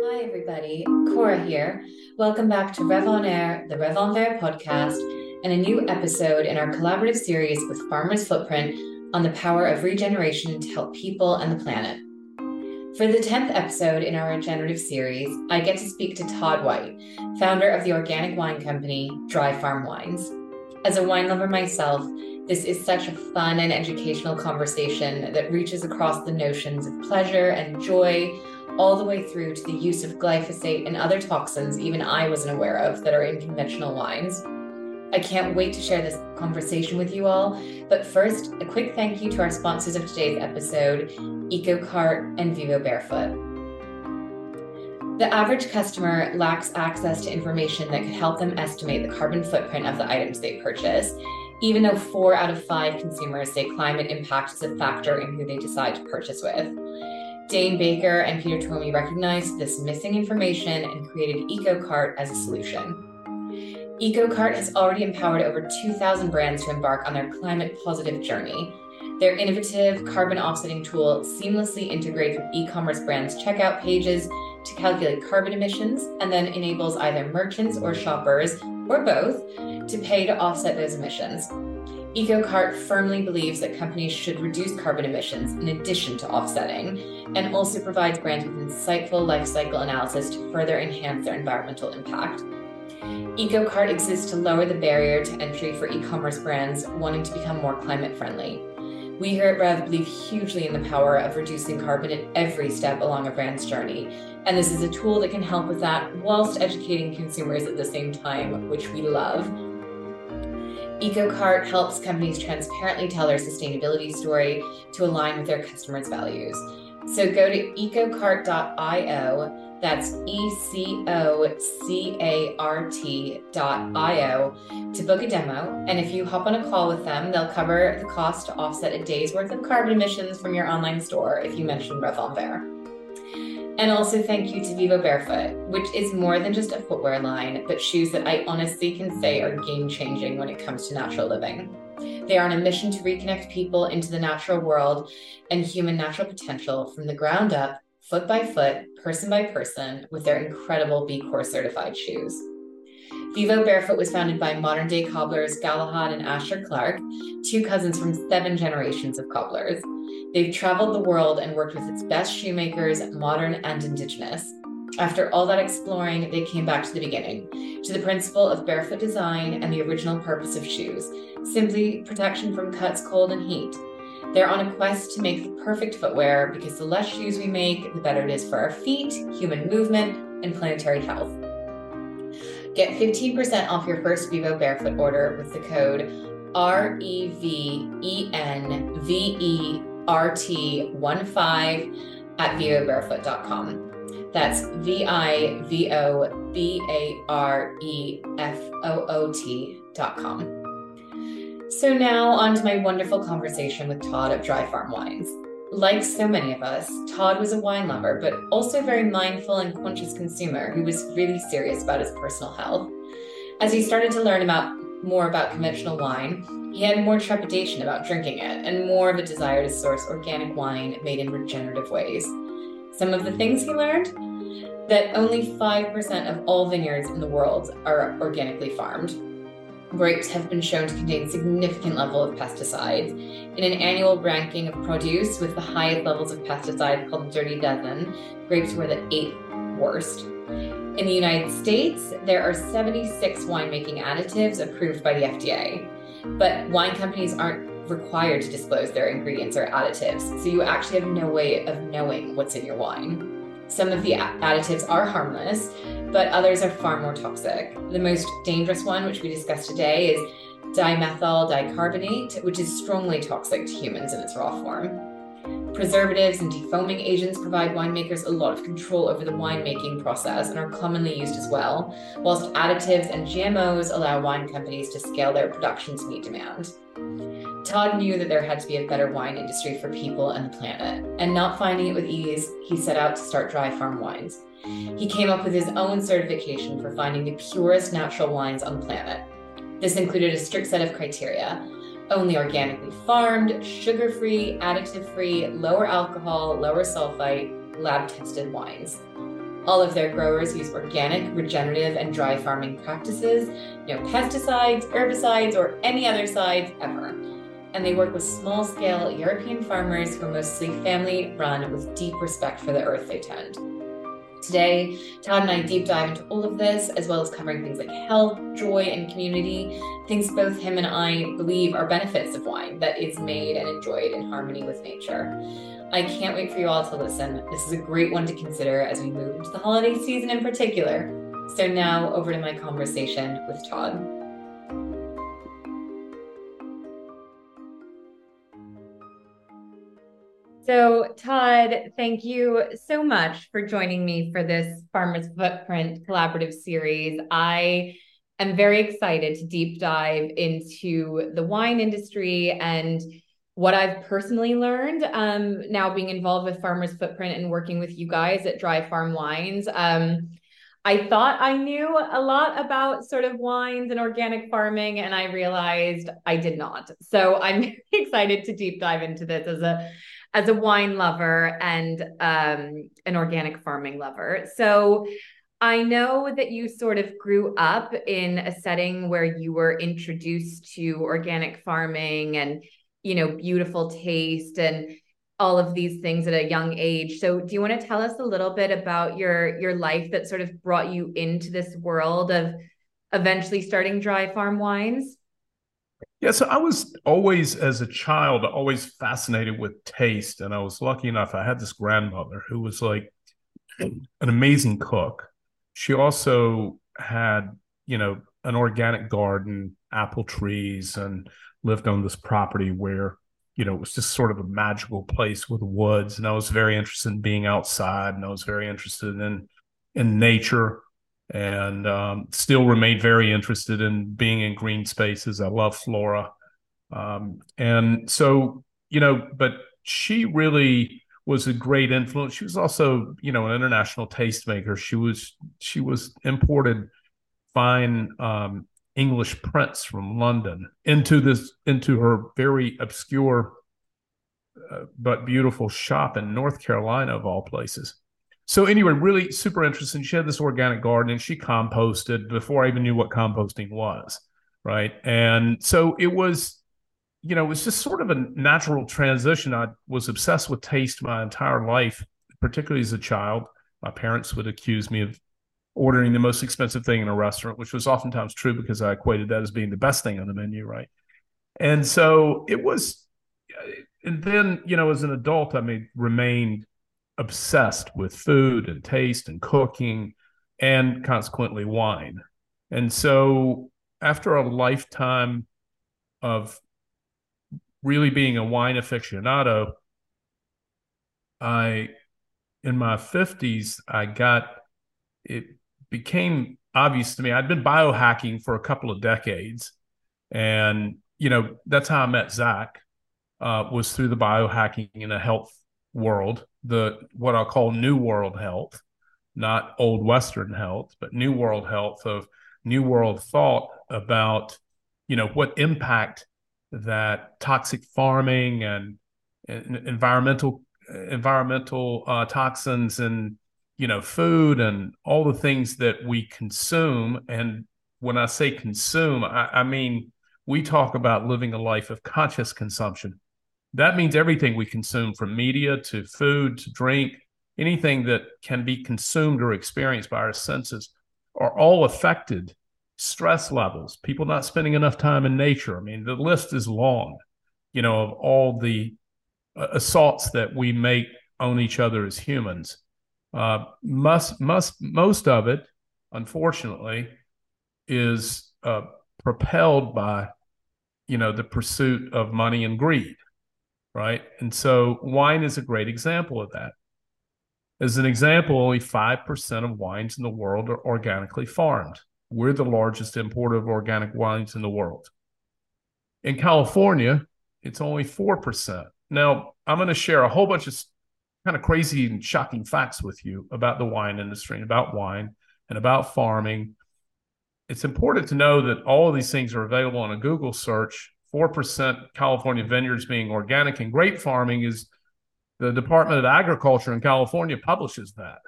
Hi everybody, Cora here. Welcome back to REV On Air, the REV On Air podcast, and a new episode in our collaborative series with Farmer's Footprint on the power of regeneration to help people and the planet. For the 10th episode in our regenerative series, I get to speak to Todd White, founder of the organic wine company, Dry Farm Wines. As a wine lover myself, this is such a fun and educational conversation that reaches across the notions of pleasure and joy, all the way through to the use of glyphosate and other toxins even I wasn't aware of that are in conventional wines. I can't wait to share this conversation with you all, but first, a quick thank you to our sponsors of today's episode, EcoCart and Vivo Barefoot. The average customer lacks access to information that could help them estimate the carbon footprint of the items they purchase, even though 4 out of 5 consumers say climate impact is a factor in who they decide to purchase with. Dane Baker and Peter Twomey recognized this missing information and created EcoCart as a solution. EcoCart has already empowered over 2,000 brands to embark on their climate-positive journey. Their innovative carbon offsetting tool seamlessly integrates with e-commerce brands' checkout pages to calculate carbon emissions and then enables either merchants or shoppers, or both, to pay to offset those emissions. EcoCart firmly believes that companies should reduce carbon emissions in addition to offsetting, and also provides brands with insightful life cycle analysis to further enhance their environmental impact. EcoCart exists to lower the barrier to entry for e-commerce brands wanting to become more climate friendly. We here at REV believe hugely in the power of reducing carbon at every step along a brand's journey, and this is a tool that can help with that whilst educating consumers at the same time, which we love. EcoCart helps companies transparently tell their sustainability story to align with their customers' values. So go to ecocart.io. That's EcoCart.io to book a demo. And if you hop on a call with them, they'll cover the cost to offset a day's worth of carbon emissions from your online store if you mention REV On Air. And also thank you to Vivo Barefoot, which is more than just a footwear line, but shoes that I honestly can say are game-changing when it comes to natural living. They are on a mission to reconnect people into the natural world and human natural potential from the ground up, foot by foot, person by person, with their incredible B Corp certified shoes. Vivo Barefoot was founded by modern day cobblers Galahad and Asher Clark, two cousins from 7 generations of cobblers. They've traveled the world and worked with its best shoemakers, modern and indigenous. After all that exploring, they came back to the beginning, to the principle of barefoot design and the original purpose of shoes, simply protection from cuts, cold, and heat. They're on a quest to make the perfect footwear because the less shoes we make, the better it is for our feet, human movement, and planetary health. Get 15% off your first Vivo Barefoot order with the code REVENVERT15 at vivobarefoot.com. That's VIVOBAREFOOT.com. So now on to my wonderful conversation with Todd of Dry Farm Wines. Like so many of us, Todd was a wine lover, but also a very mindful and conscious consumer who was really serious about his personal health. As he started to learn more about conventional wine, he had more trepidation about drinking it and more of a desire to source organic wine made in regenerative ways. Some of the things he learned? That only 5% of all vineyards in the world are organically farmed. Grapes have been shown to contain significant level of pesticides. In an annual ranking of produce with the highest levels of pesticides called Dirty Dozen, grapes were the 8th worst. In the United States, there are 76 winemaking additives approved by the FDA, but wine companies aren't required to disclose their ingredients or additives, so you actually have no way of knowing what's in your wine. Some of the additives are harmless, but others are far more toxic. The most dangerous one, which we discussed today, is dimethyl dicarbonate, which is strongly toxic to humans in its raw form. Preservatives and defoaming agents provide winemakers a lot of control over the winemaking process and are commonly used as well, whilst additives and GMOs allow wine companies to scale their production to meet demand. Todd knew that there had to be a better wine industry for people and the planet, and not finding it with ease, he set out to start Dry Farm Wines. He came up with his own certification for finding the purest natural wines on the planet. This included a strict set of criteria: only organically farmed, sugar-free, additive-free, lower alcohol, lower sulfite, lab-tested wines. All of their growers use organic, regenerative, and dry farming practices, no pesticides, herbicides, or any other sides ever. And they work with small-scale European farmers who are mostly family-run with deep respect for the earth they tend. Today, Todd and I deep dive into all of this, as well as covering things like health, joy, and community, things both him and I believe are benefits of wine that is made and enjoyed in harmony with nature. I can't wait for you all to listen. This is a great one to consider as we move into the holiday season in particular. So now, over to my conversation with Todd. So Todd, thank you so much for joining me for this Farmer's Footprint collaborative series. I am very excited to deep dive into the wine industry and what I've personally learned now being involved with Farmer's Footprint and working with you guys at Dry Farm Wines. I thought I knew a lot about sort of wines and organic farming, and I realized I did not. So I'm very excited to deep dive into this as a wine lover and an organic farming lover. So I know that you sort of grew up in a setting where you were introduced to organic farming and, you know, beautiful taste and all of these things at a young age. So do you want to tell us a little bit about your life that sort of brought you into this world of eventually starting Dry Farm Wines? Yeah, so I was always, as a child, always fascinated with taste. And I was lucky enough, I had this grandmother who was like an amazing cook. She also had, you know, an organic garden, apple trees, and lived on this property where, you know, it was just sort of a magical place with woods. And I was very interested in being outside, and I was very interested in nature. And still remain very interested in being in green spaces. I love flora. And so, you know, but she really was a great influence. She was also, you know, an international tastemaker. She was imported fine English prints from London into her very obscure but beautiful shop in North Carolina, of all places. So anyway, really super interesting. She had this organic garden and she composted before I even knew what composting was, right? And so it was, you know, it was just sort of a natural transition. I was obsessed with taste my entire life, particularly as a child. My parents would accuse me of ordering the most expensive thing in a restaurant, which was oftentimes true because I equated that as being the best thing on the menu, right? And so it was, and then, you know, as an adult, I remained obsessed with food and taste and cooking and consequently wine. And so after a lifetime of really being a wine aficionado, it became obvious to me. I'd been biohacking for a couple of decades. And, you know, that's how I met Zach, was through the biohacking in a health world, the what I'll call new world health, not old Western health, but new world health, of new world thought about, you know, what impact that toxic farming and environmental toxins and, you know, food and all the things that we consume. And when I say consume, I mean, we talk about living a life of conscious consumption. That means everything we consume, from media to food to drink, anything that can be consumed or experienced by our senses, are all affected. Stress levels, people not spending enough time in nature. I mean, the list is long, you know, of all the assaults that we make on each other as humans. Most of it, unfortunately, is propelled by, you know, the pursuit of money and greed. Right. And so wine is a great example of that. As an example, only 5% of wines in the world are organically farmed. We're the largest importer of organic wines in the world. In California, it's only 4%. Now, I'm going to share a whole bunch of kind of crazy and shocking facts with you about the wine industry and about wine and about farming. It's important to know that all of these things are available on a Google search. 4% California vineyards being organic, and grape farming is the Department of Agriculture in California publishes that.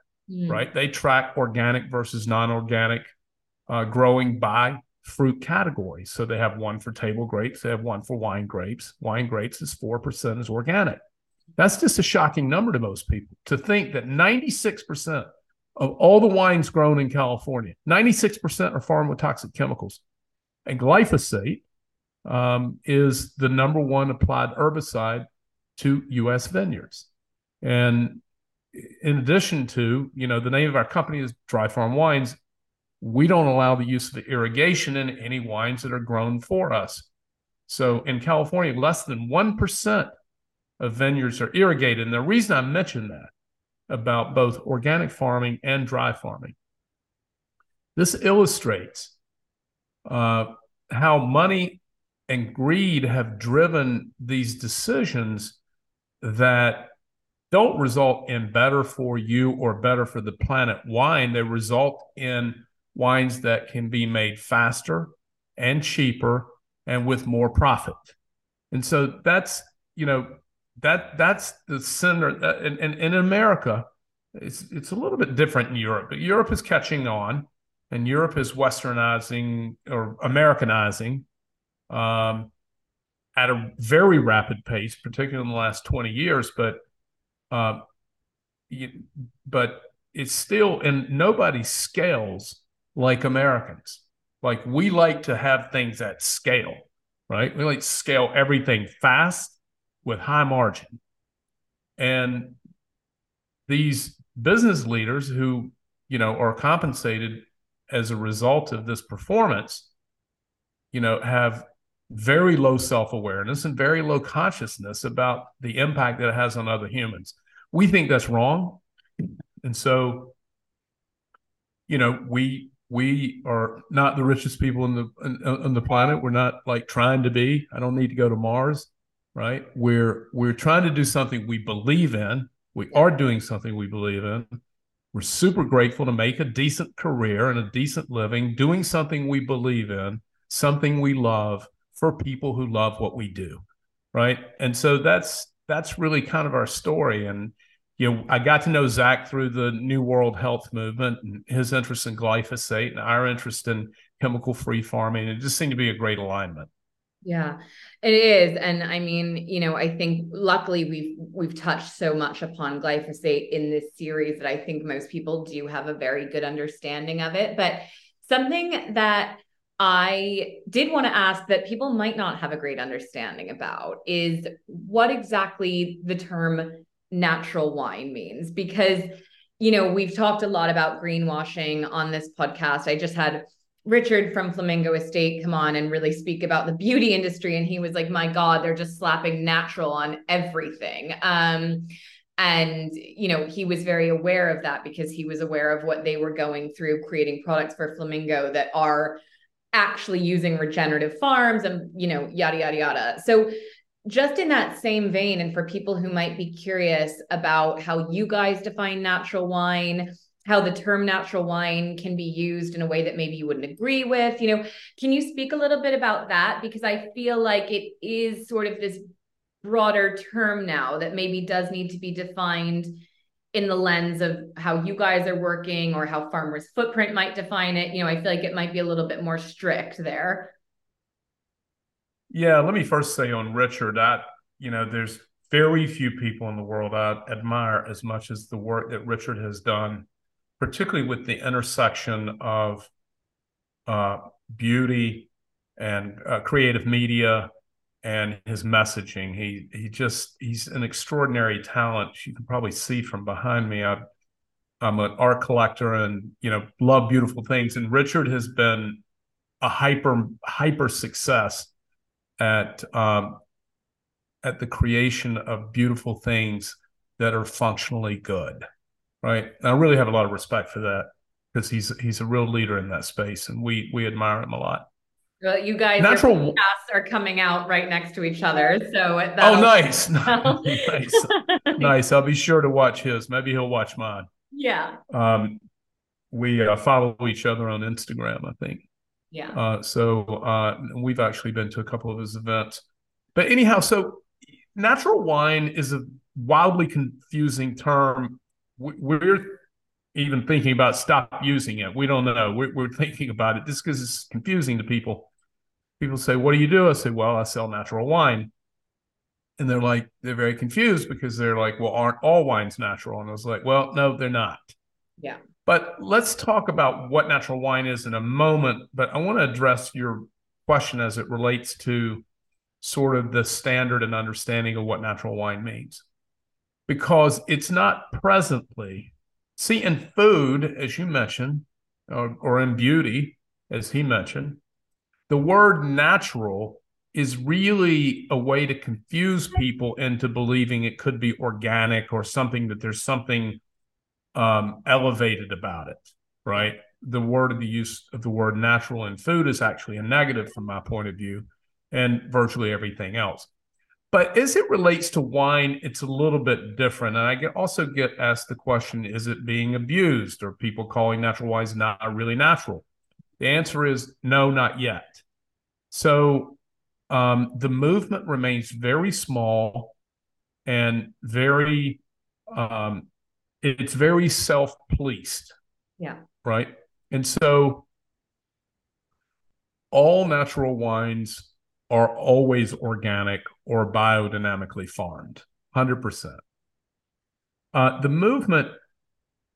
right? They track organic versus non-organic growing by fruit category. So they have one for table grapes. They have one for wine grapes. Wine grapes is 4% is organic. That's just a shocking number to most people, to think that 96% of all the wines grown in California, 96% are farmed with toxic chemicals. And glyphosate is the number one applied herbicide to U.S. vineyards. And in addition to, you know, the name of our company is Dry Farm Wines, we don't allow the use of the irrigation in any wines that are grown for us. So in California, less than 1% of vineyards are irrigated. And the reason I mentioned that about both organic farming and dry farming, this illustrates how money and greed have driven these decisions that don't result in better for you or better for the planet wine. They result in wines that can be made faster and cheaper and with more profit. And so that's, you know, that's the center. And in America, it's a little bit different in Europe, but Europe is catching on, and Europe is westernizing or Americanizing at a very rapid pace, particularly in the last 20 years. But it's still, and nobody scales like Americans. Like, we like to have things at scale, right? We like to scale everything fast with high margin. And these business leaders who, you know, are compensated as a result of this performance, you know, have very low self-awareness and very low consciousness about the impact that it has on other humans. We think that's wrong. And so, you know, we are not the richest people on the planet. We're not like trying to be. I don't need to go to Mars, right? We're trying to do something we believe in. We are doing something we believe in. We're super grateful to make a decent career and a decent living, doing something we believe in, something we love, for people who love what we do, right? And so that's really kind of our story. And, you know, I got to know Zach through the New World Health movement and his interest in glyphosate and our interest in chemical-free farming. It just seemed to be a great alignment. Yeah, it is. And I mean, you know, I think luckily we've touched so much upon glyphosate in this series that I think most people do have a very good understanding of it. But something that I did want to ask that people might not have a great understanding about is what exactly the term natural wine means, because, you know, we've talked a lot about greenwashing on this podcast. I just had Richard from Flamingo Estate come on and really speak about the beauty industry. And he was like, my God, they're just slapping natural on everything. And, you know, he was very aware of that because he was aware of what they were going through, creating products for Flamingo that are actually using regenerative farms and, you know, yada, yada, yada. So just in that same vein, and for people who might be curious about how you guys define natural wine, how the term natural wine can be used in a way that maybe you wouldn't agree with, you know, can you speak a little bit about that? Because I feel like it is sort of this broader term now that maybe does need to be defined in the lens of how you guys are working or how Farmer's Footprint might define it. You know, I feel like it might be a little bit more strict there. Yeah, let me first say on Richard, you know, there's very few people in the world I admire as much as the work that Richard has done, particularly with the intersection of beauty and creative media and his messaging. He's an extraordinary talent. You can probably see from behind me, I'm an art collector and, you know, love beautiful things. And Richard has been a hyper success at the creation of beautiful things that are functionally good, right? And I really have a lot of respect for that because he's a real leader in that space, and we admire him a lot. Well, you guys are coming out right next to each other. So nice. I'll be sure to watch his. Maybe he'll watch mine. Yeah. We follow each other on Instagram, I think. Yeah. So we've actually been to a couple of his events. But anyhow, so natural wine is a wildly confusing term. We're even thinking about stop using it. We don't know. We're thinking about it just because it's confusing to people. People say, what do you do? I say, well, I sell natural wine. And they're like, they're very confused because they're like, well, aren't all wines natural? And I was like, well, no, they're not. Yeah. But let's talk about what natural wine is in a moment. But I want to address your question as it relates to sort of the standard and understanding of what natural wine means. Because it's not presently, see, in food, as you mentioned, or in beauty, as he mentioned, the word natural is really a way to confuse people into believing it could be organic or something, that there's something elevated about it, right? The use of the word natural in food is actually a negative from my point of view, and virtually everything else. But as it relates to wine, it's a little bit different. And I also get asked the question, is it being abused? Or people calling natural wines not really natural? The answer is no, not yet. So the movement remains very small and very, it's very self-policed. Yeah. Right? And so all natural wines are always organic or biodynamically farmed, 100%. The movement,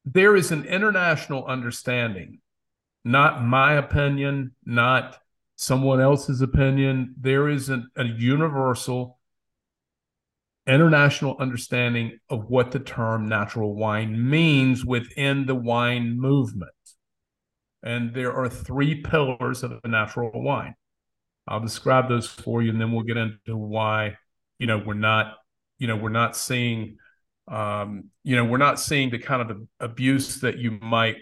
there is an international understanding, not my opinion, not someone else's opinion. There is a universal international understanding of what the term natural wine means within the wine movement. And there are three pillars of a natural wine. I'll describe those for you, and then we'll get into why, we're not seeing the kind of abuse that you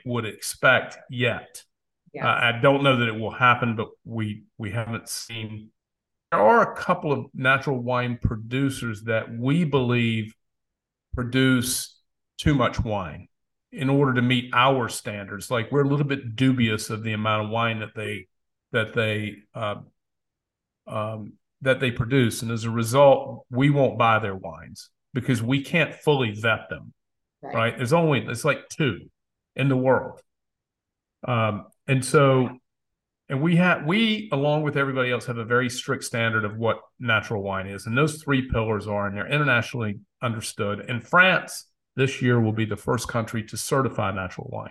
would expect yet. Yeah. I don't know that it will happen, but we haven't seen. There are a couple of natural wine producers that we believe produce too much wine in order to meet our standards. Like, we're a little bit dubious of the amount of wine that they produce. And as a result, we won't buy their wines because we can't fully vet them, right? There's only, it's like two in the world. And we, along with everybody else, have a very strict standard of what natural wine is. And those three pillars are, and they're internationally understood. And France this year will be the first country to certify natural wine.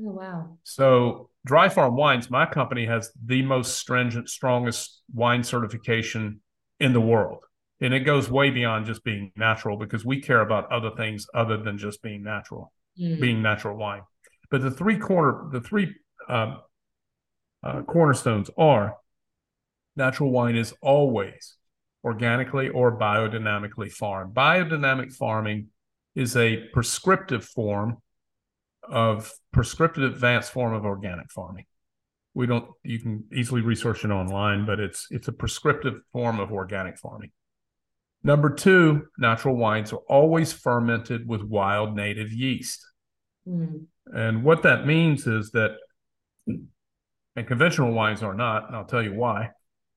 Oh, wow. So Dry Farm Wines, my company, has the most stringent, strongest wine certification in the world. And it goes way beyond just being natural, because we care about other things other than just being natural, being natural wine. But the three cornerstones are: natural wine is always organically or biodynamically farmed. Biodynamic farming is a prescriptive advanced form of organic farming. You can easily research it online, but it's a prescriptive form of organic farming. Number two, natural wines are always fermented with wild native yeast. Mm-hmm. And what that means is that, and conventional wines are not, and I'll tell you why.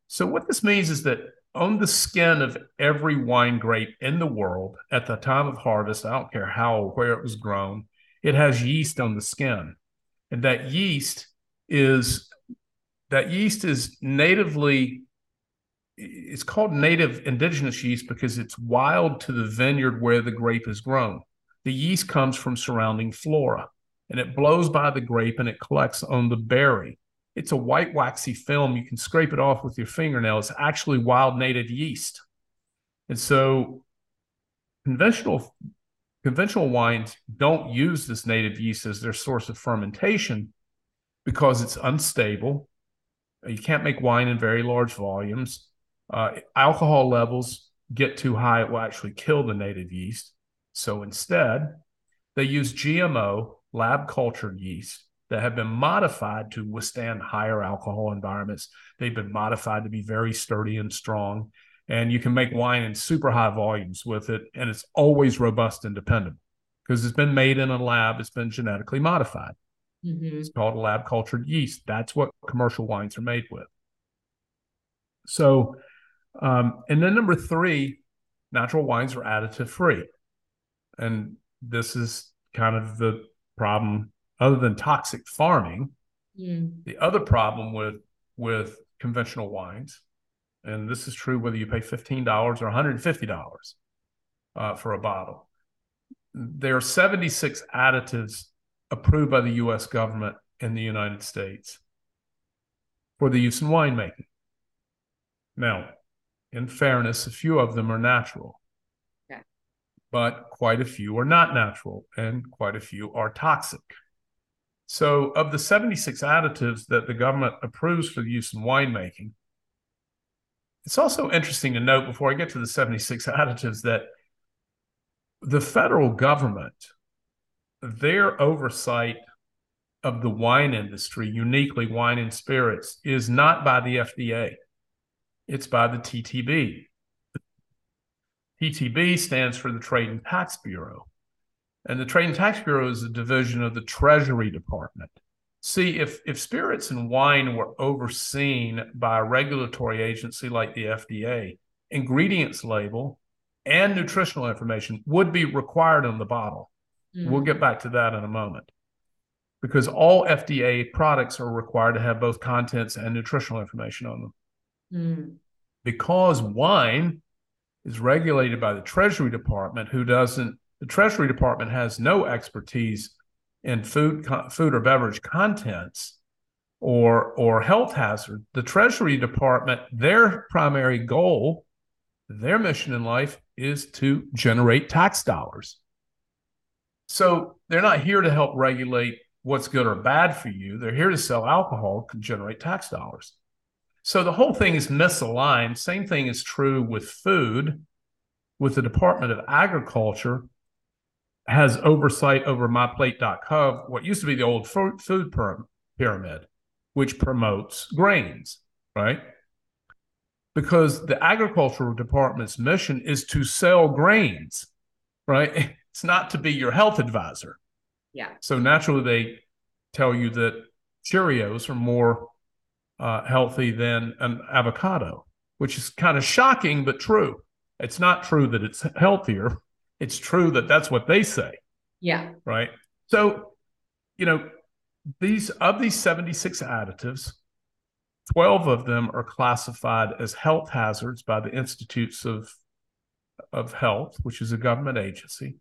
So what this means is that on the skin of every wine grape in the world at the time of harvest, I don't care how or where it was grown, it has yeast on the skin, and that yeast is natively, it's called native indigenous yeast because it's wild to the vineyard where the grape is grown. The yeast comes from surrounding flora, and it blows by the grape and it collects on the berry. It's a white waxy film. You can scrape it off with your fingernail. It's actually wild native yeast. And so conventional wines don't use this native yeast as their source of fermentation because it's unstable. You can't make wine in very large volumes. Alcohol levels get too high, it will actually kill the native yeast. So instead, they use GMO, lab-cultured yeast that have been modified to withstand higher alcohol environments. They've been modified to be very sturdy and strong. And you can make wine in super high volumes with it, and it's always robust and dependable because it's been made in a lab. It's been genetically modified. Mm-hmm. It's called lab-cultured yeast. That's what commercial wines are made with. So, and then number three, natural wines are additive-free. And this is kind of the problem, other than toxic farming, the other problem with conventional wines, and this is true whether you pay $15 or $150 for a bottle, there are 76 additives approved by the U.S. government in the United States for the use in winemaking. Now, in fairness, a few of them are natural, but quite a few are not natural, and quite a few are toxic. So of the 76 additives that the government approves for the use in winemaking, it's also interesting to note, before I get to the 76 additives, that the federal government, their oversight of the wine industry, uniquely wine and spirits, is not by the FDA. It's by the TTB. TTB stands for the Trade and Tax Bureau. And the Trade and Tax Bureau is a division of the Treasury Department. See, if spirits and wine were overseen by a regulatory agency like the FDA, ingredients label and nutritional information would be required on the bottle. We'll get back to that in a moment, because all FDA products are required to have both contents and nutritional information on them. Because wine is regulated by the Treasury Department, the Treasury Department has no expertise in food or beverage contents or health hazard. The Treasury Department, their primary goal, their mission in life, is to generate tax dollars. So they're not here to help regulate what's good or bad for you. They're here to sell alcohol to generate tax dollars. So the whole thing is misaligned. Same thing is true with food, with the Department of Agriculture has oversight over MyPlate.gov, what used to be the old food pyramid, which promotes grains, right? Because the Agricultural Department's mission is to sell grains, right? It's not to be your health advisor. Yeah. So naturally, they tell you that Cheerios are more healthy than an avocado, which is kind of shocking, but true. It's not true that it's healthier. It's true that that's what they say. Yeah. Right. So, these 76 additives, 12 of them are classified as health hazards by the Institutes of Health, which is a government agency.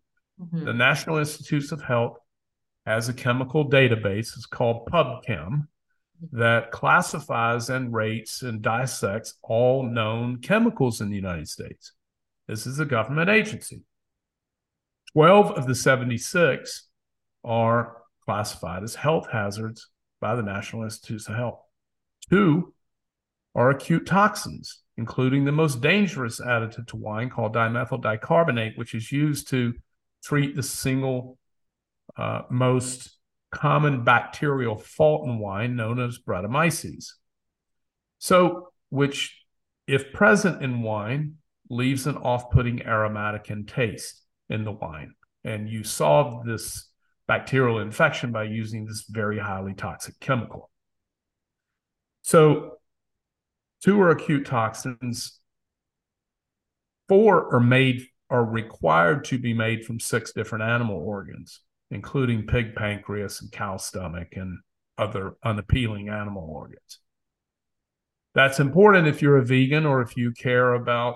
The National Institutes of Health has a chemical database. It's called PubChem, that classifies and rates and dissects all known chemicals in the United States. This is a government agency. 12 of the 76 are classified as health hazards by the National Institutes of Health. 2 are acute toxins, including the most dangerous additive to wine called dimethyl dicarbonate, which is used to treat the single most common bacterial fault in wine, known as Brettanomyces. So, which, if present in wine, leaves an off-putting aromatic and taste in the wine. And you solve this bacterial infection by using this very highly toxic chemical. So, 2 are acute toxins. 4 are required to be made from 6 different animal organs, including pig pancreas and cow stomach and other unappealing animal organs. That's important if you're a vegan or if you care about,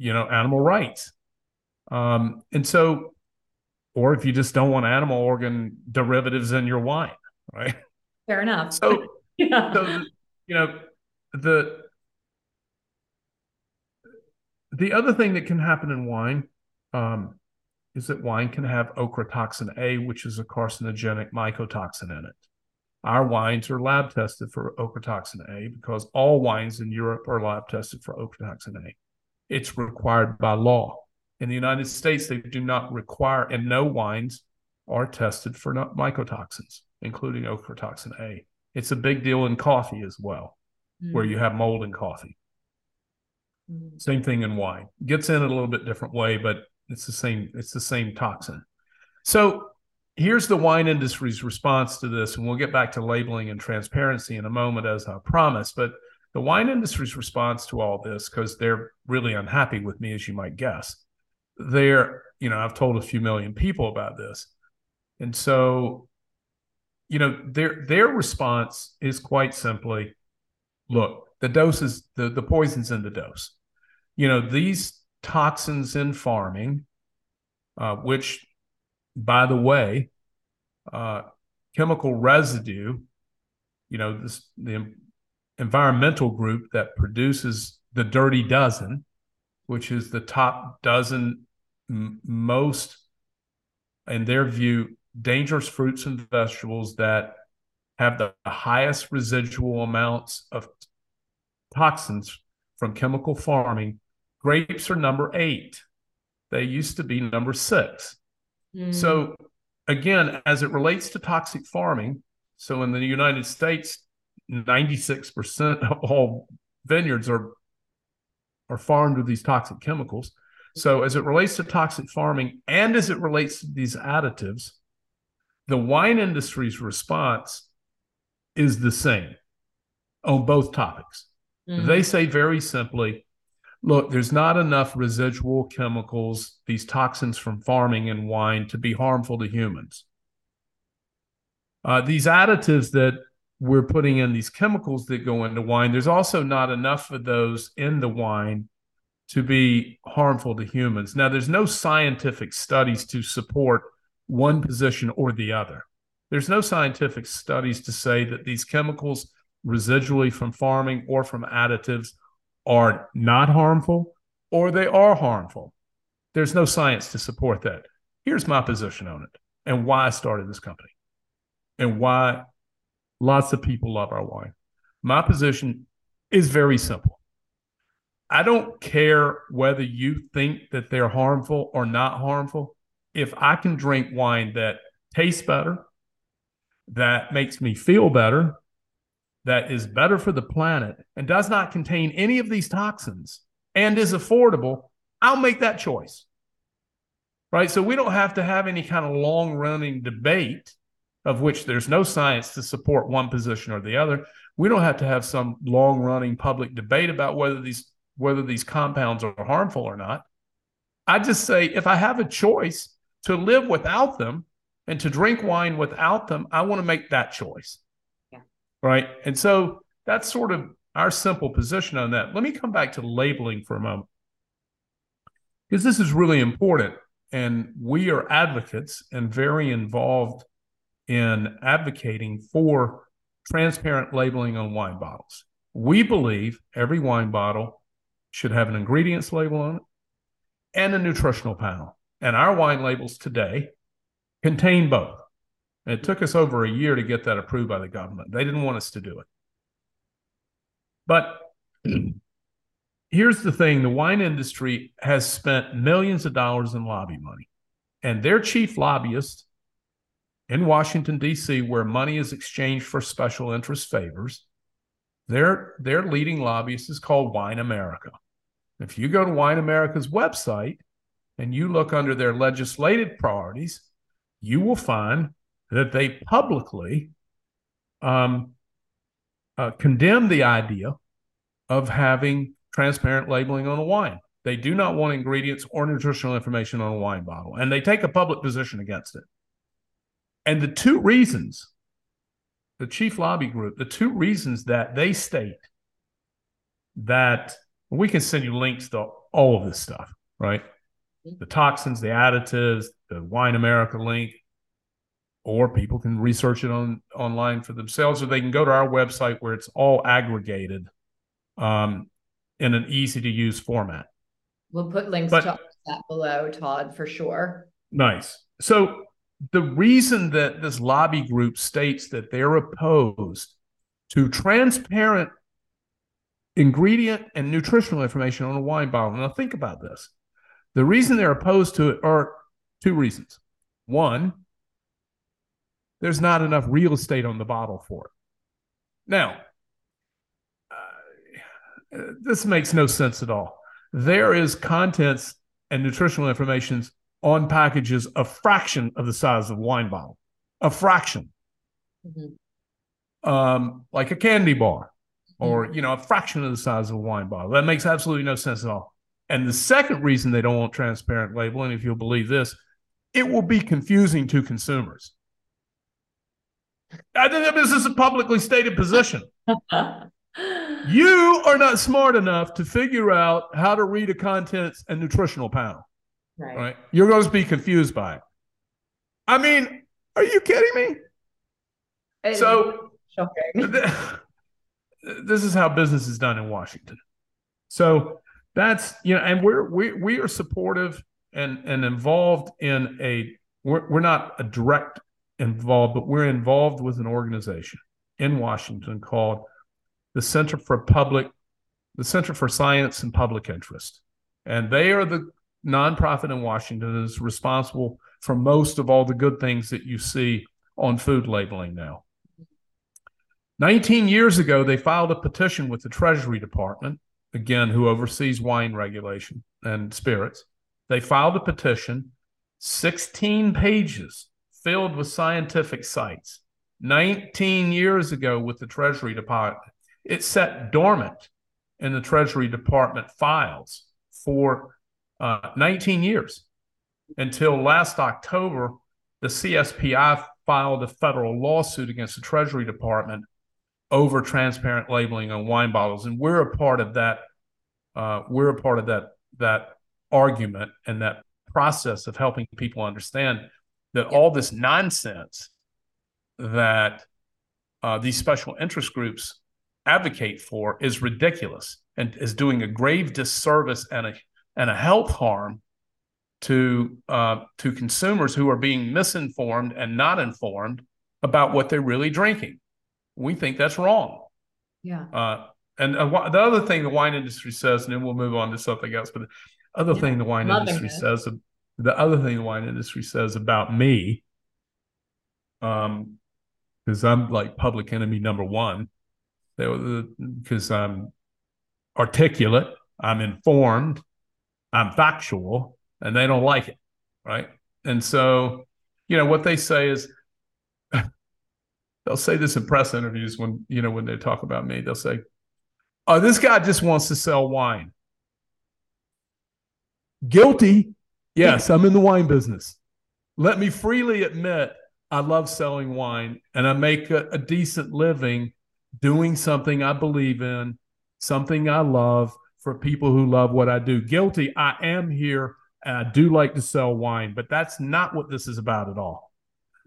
animal rights. Or if you just don't want animal organ derivatives in your wine, right? Fair enough. So, the other thing that can happen in wine, is that wine can have ochratoxin A, which is a carcinogenic mycotoxin in it. Our wines are lab tested for ochratoxin A because all wines in Europe are lab tested for ochratoxin A. It's required by law. In the United States, they do not require, and no wines are tested for mycotoxins, including ochratoxin A. It's a big deal in coffee as well, where you have mold in coffee. Same thing in wine. Gets in a little bit different way, but it's the same toxin. So here's the wine industry's response to this, and we'll get back to labeling and transparency in a moment, as I promised. But the wine industry's response to all this, because they're really unhappy with me, as you might guess. I've told a few million people about this. And so you know, their response is quite simply, look, the dose is the poison's in the dose. You know, these toxins in farming, which, by the way, chemical residue, you know, this, the environmental group that produces the Dirty Dozen, which is the top dozen most, in their view, dangerous fruits and vegetables that have the highest residual amounts of toxins from chemical farming. Grapes are number 8. They used to be number 6. Mm. So again, as it relates to toxic farming, so in the United States, 96% of all vineyards are farmed with these toxic chemicals. So as it relates to toxic farming and as it relates to these additives, the wine industry's response is the same on both topics. Mm-hmm. They say very simply, look, there's not enough residual chemicals, these toxins from farming and wine, to be harmful to humans. These additives that we're putting in, these chemicals that go into wine, there's also not enough of those in the wine to be harmful to humans. Now, there's no scientific studies to support one position or the other. There's no scientific studies to say that these chemicals residually from farming or from additives are not harmful or they are harmful. There's no science to support that. Here's my position on it and why I started this company and why lots of people love our wine. My position is very simple. I don't care whether you think that they're harmful or not harmful. If I can drink wine that tastes better, that makes me feel better, that is better for the planet, and does not contain any of these toxins, and is affordable, I'll make that choice. Right? So we don't have to have any kind of long-running debate of which there's no science to support one position or the other. We don't have to have some long-running public debate about whether these compounds are harmful or not. I just say if I have a choice to live without them and to drink wine without them, I want to make that choice. Yeah. Right. And so that's sort of our simple position on that. Let me come back to labeling for a moment, because this is really important. And we are advocates and very involved in advocating for transparent labeling on wine bottles. We believe every wine bottle should have an ingredients label on it and a nutritional panel. And our wine labels today contain both. And it took us over a year to get that approved by the government. They didn't want us to do it. But here's the thing. The wine industry has spent millions of dollars in lobby money. And their chief lobbyist in Washington, D.C., where money is exchanged for special interest favors, their leading lobbyist is called Wine America. If you go to Wine America's website and you look under their legislative priorities, you will find that they publicly condemn the idea of having transparent labeling on a wine. They do not want ingredients or nutritional information on a wine bottle, and they take a public position against it. And the two reasons, the chief lobby group, the two reasons that they state that, we can send you links to all of this stuff, right? The toxins, the additives, the Wine America link, or people can research it online for themselves, or they can go to our website where it's all aggregated in an easy-to-use format. We'll put links to that below, Todd, for sure. Nice. So the reason that this lobby group states that they're opposed to transparent ingredient and nutritional information on a wine bottle. Now think about this. The reason they're opposed to it are two reasons. One, there's not enough real estate on the bottle for it. Now, this makes no sense at all. There is contents and nutritional information on packages a fraction of the size of a wine bottle, a fraction, like a candy bar. Or, you know, a fraction of the size of a wine bottle. That makes absolutely no sense at all. And the second reason they don't want transparent labeling, if you'll believe this, it will be confusing to consumers. I think this is a publicly stated position. You are not smart enough to figure out how to read a contents and nutritional panel. Right? You're going to be confused by it. I mean, are you kidding me? It's so shocking. This is how business is done in Washington. So that's, you know, and we are supportive and involved in a, we're not a direct involved, but we're involved with an organization in Washington called the Center for Science and Public Interest. And they are the nonprofit in Washington that is responsible for most of all the good things that you see on food labeling now. 19 years ago, they filed a petition with the Treasury Department, again, who oversees wine regulation and spirits. They filed a petition, 16 pages filled with scientific sites. 19 years ago with the Treasury Department. It sat dormant in the Treasury Department files for 19 years until last October, the CSPI filed a federal lawsuit against the Treasury Department over transparent labeling on wine bottles, and we're a part of that. We're a part of that argument and that process of helping people understand that all this nonsense that these special interest groups advocate for is ridiculous and is doing a grave disservice and a health harm to consumers who are being misinformed and not informed about what they're really drinking. We think that's wrong. Yeah. And the other thing the wine industry says, and then we'll move on to something else, but the wine industry says about me, because I'm like public enemy number one, because I'm articulate, I'm informed, I'm factual, and they don't like it, right? And so, you know, what they say is, they'll say this in press interviews when they talk about me, they'll say, "Oh, this guy just wants to sell wine." Guilty. Yes, I'm in the wine business. Let me freely admit I love selling wine and I make a decent living doing something I believe in, something I love for people who love what I do. Guilty, I am here and I do like to sell wine, but that's not what this is about at all.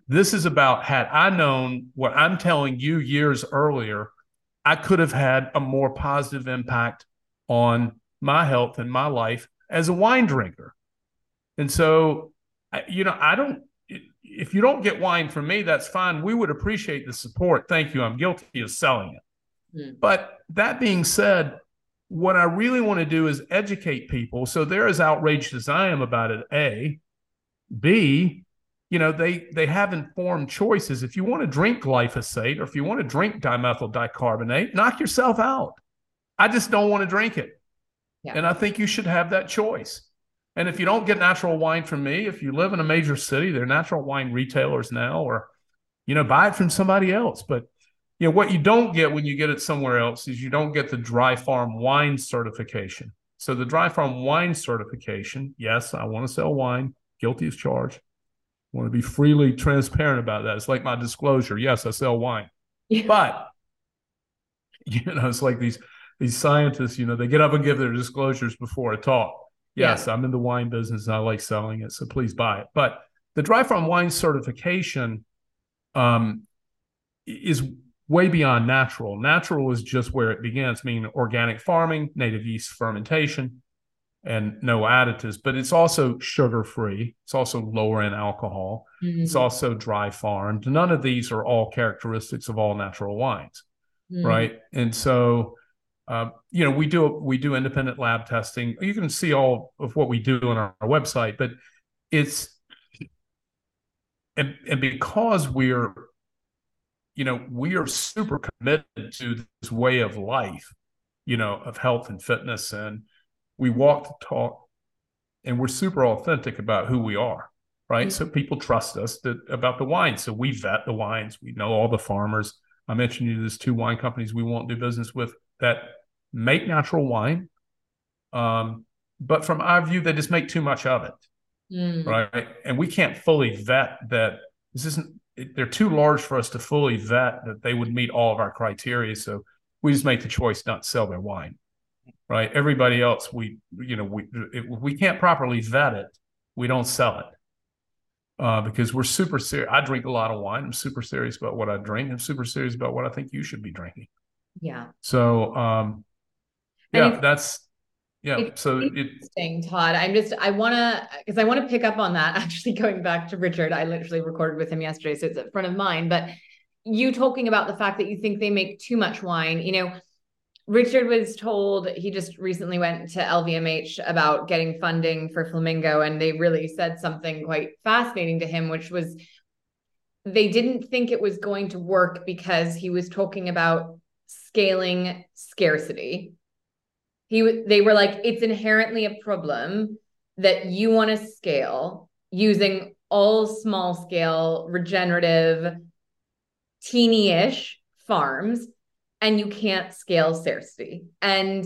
This is about, had I known what I'm telling you years earlier, I could have had a more positive impact on my health and my life as a wine drinker. And so, you know, if you don't get wine from me, that's fine. We would appreciate the support. Thank you. I'm guilty of selling it. Mm. But that being said, what I really want to do is educate people. So they're as outraged as I am about it, A. B, you know, they have informed choices. If you want to drink glyphosate or if you want to drink dimethyl dicarbonate, knock yourself out. I just don't want to drink it. Yeah. And I think you should have that choice. And if you don't get natural wine from me, if you live in a major city, there are natural wine retailers now, or, you know, buy it from somebody else. But, you know, what you don't get when you get it somewhere else is you don't get the Dry Farm Wines Certification. So the Dry Farm Wines Certification, yes, I want to sell wine, guilty as charged. I want to be freely transparent about that. It's like my disclosure. Yes, I sell wine. Yeah. But, you know, it's like these scientists, you know, they get up and give their disclosures before a talk. Yes, yeah. I'm in the wine business and I like selling it, so please buy it. But the Dry Farm Wine Certification is way beyond natural. Natural is just where it begins, meaning organic farming, native yeast fermentation, and no additives. But it's also sugar-free. It's also lower in alcohol. Mm-hmm. It's also dry farmed. None of these are all characteristics of all natural wines, mm-hmm. right? And so... you know, we do independent lab testing. You can see all of what we do on our website, but it's, and because we're, you know, we are super committed to this way of life, you know, of health and fitness, and we walk the talk, and we're super authentic about who we are, right? Mm-hmm. So people trust us about the wine. So we vet the wines. We know all the farmers. I mentioned you there's two wine companies we won't do business with that make natural wine. But from our view, they just make too much of it, right? And we can't fully vet that. This isn't, they're too large for us to fully vet that they would meet all of our criteria. So we just make the choice not to sell their wine, right? Everybody else, we can't properly vet it. We don't sell it. Because we're super serious. I drink a lot of wine. I'm super serious about what I drink. I'm super serious about what I think you should be drinking. Yeah. So, Interesting, Todd. I want to pick up on that. Actually, going back to Richard, I literally recorded with him yesterday, so it's a friend of mine. But you talking about the fact that you think they make too much wine, Richard was told, he just recently went to LVMH about getting funding for Flamingo, and they really said something quite fascinating to him, which was they didn't think it was going to work because he was talking about scaling scarcity. They were like, it's inherently a problem that you want to scale using all small scale, regenerative, teeny-ish farms, and you can't scale scarcity. And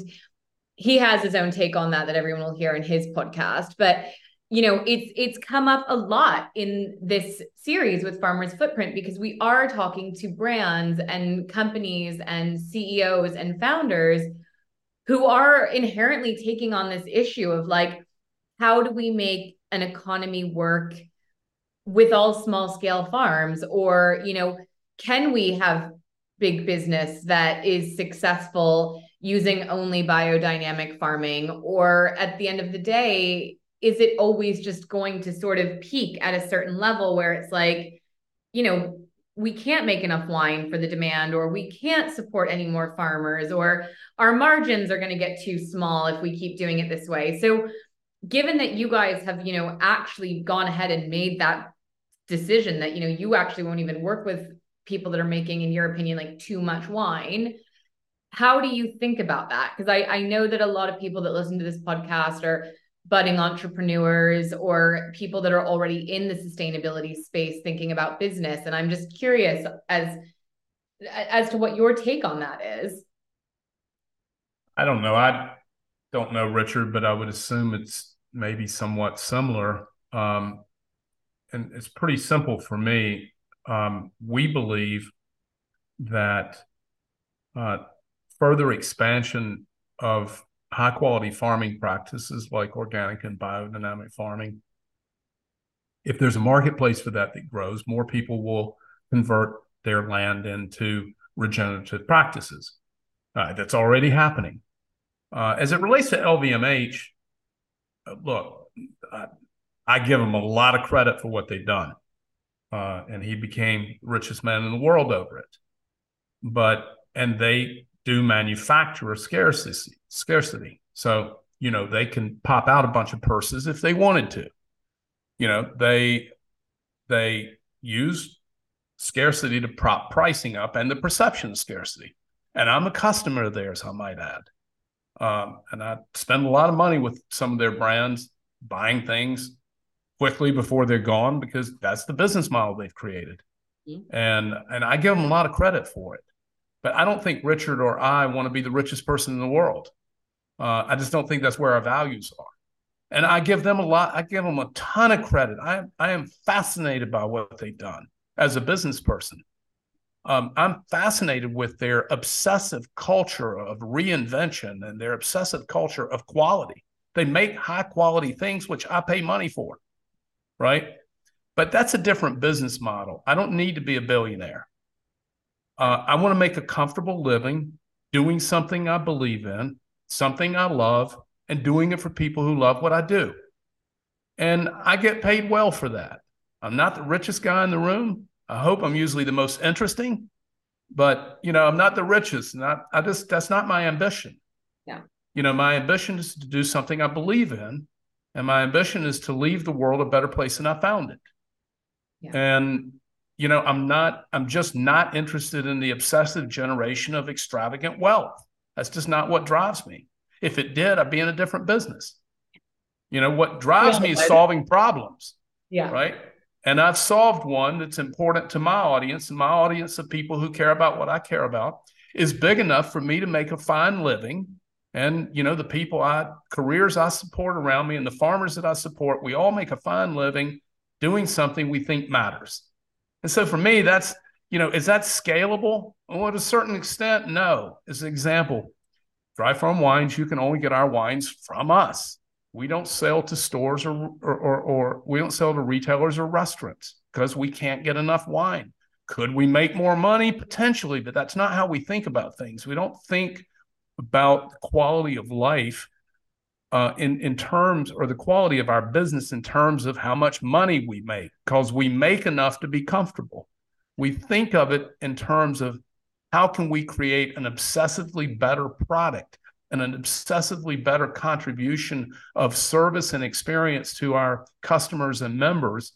he has his own take on that everyone will hear in his podcast. But, it's come up a lot in this series with Farmer's Footprint, because we are talking to brands and companies and CEOs and founders who are inherently taking on this issue of how do we make an economy work with all small scale farms? Or, can we have big business that is successful using only biodynamic farming? Or at the end of the day, is it always just going to sort of peak at a certain level where it's we can't make enough wine for the demand, or we can't support any more farmers, or our margins are going to get too small if we keep doing it this way? So given that you guys have, actually gone ahead and made that decision that, you actually won't even work with people that are making, in your opinion, too much wine, how do you think about that? Because I know that a lot of people that listen to this podcast are budding entrepreneurs or people that are already in the sustainability space thinking about business. And I'm just curious as to what your take on that is. I don't know. I don't know, Richard, but I would assume it's maybe somewhat similar. And it's pretty simple for me. We believe that further expansion of high quality farming practices like organic and biodynamic farming, if there's a marketplace for that grows, more people will convert their land into regenerative practices. That's already happening. As it relates to LVMH, look, I give them a lot of credit for what they've done. And he became the richest man in the world over it. And they do manufacture scarcity. So, they can pop out a bunch of purses if they wanted to. They use scarcity to prop pricing up and the perception of scarcity. And I'm a customer of theirs, I might add. And I spend a lot of money with some of their brands, buying things quickly before they're gone, because that's the business model they've created. Mm-hmm. And I give them a lot of credit for it. But I don't think Richard or I want to be the richest person in the world. I just don't think that's where our values are. And I give them a ton of credit. I am fascinated by what they've done as a business person. I'm fascinated with their obsessive culture of reinvention and their obsessive culture of quality. They make high quality things, which I pay money for, right? But that's a different business model. I don't need to be a billionaire. I want to make a comfortable living doing something I believe in, something I love, and doing it for people who love what I do. And I get paid well for that. I'm not the richest guy in the room. I hope I'm usually the most interesting, but I'm not the richest. And that's not my ambition. Yeah. My ambition is to do something I believe in. And my ambition is to leave the world a better place than I found it. Yeah. And I'm just not interested in the obsessive generation of extravagant wealth. That's just not what drives me. If it did, I'd be in a different business. What drives me is solving problems. Yeah. Right. And I've solved one that's important to my audience, and my audience of people who care about what I care about is big enough for me to make a fine living. And, the careers I support around me and the farmers that I support, we all make a fine living doing something we think matters. And so for me, that's, you know, is that scalable? Well, to a certain extent, no. As an example, Dry Farm Wines, you can only get our wines from us. We don't sell to stores or we don't sell to retailers or restaurants because we can't get enough wine. Could we make more money? Potentially, but that's not how we think about things. We don't think about quality of life in terms, or the quality of our business in terms of how much money we make, because we make enough to be comfortable. We think of it in terms of how can we create an obsessively better product and an obsessively better contribution of service and experience to our customers and members?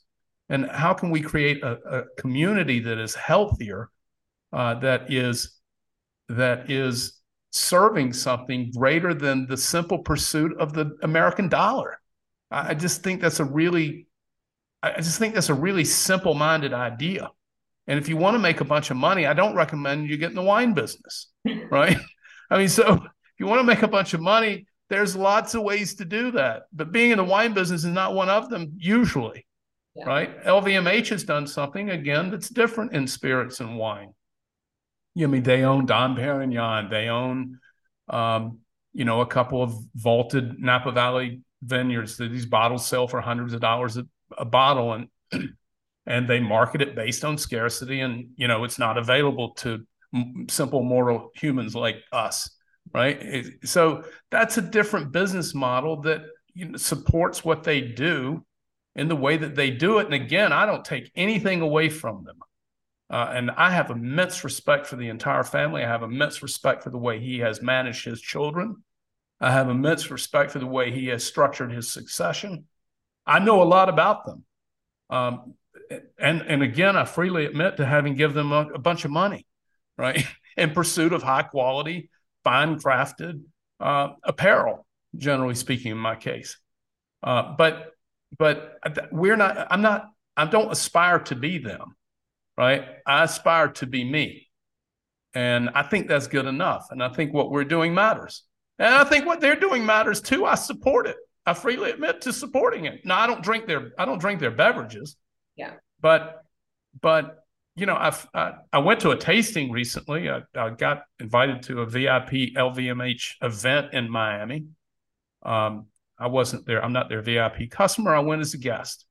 And how can we create a community that is healthier, that is serving something greater than the simple pursuit of the American dollar? I just think that's a really simple-minded idea. And if you want to make a bunch of money, I don't recommend you get in the wine business, right? I mean, so if you want to make a bunch of money, there's lots of ways to do that. But being in the wine business is not one of them usually, yeah. Right? LVMH has done something, again, that's different in spirits and wine. I mean, they own Dom Perignon. They own, a couple of vaulted Napa Valley vineyards that these bottles sell for hundreds of dollars a bottle. And they market it based on scarcity, and it's not available to simple mortal humans like us, right? So that's a different business model that supports what they do in the way that they do it. And again, I don't take anything away from them, and I have immense respect for the entire family. I have immense respect for the way he has managed his children. I have immense respect for the way he has structured his succession. I know a lot about them. And again, I freely admit to having given them a bunch of money, right, in pursuit of high quality, fine crafted apparel, generally speaking, in my case. But we're not. I don't aspire to be them, right? I aspire to be me, and I think that's good enough. And I think what we're doing matters, and I think what they're doing matters too. I support it. I freely admit to supporting it. Now, I don't drink their beverages. Yeah. I went to a tasting recently. I got invited to a VIP LVMH event in Miami. I wasn't there. I'm not their VIP customer. I went as a guest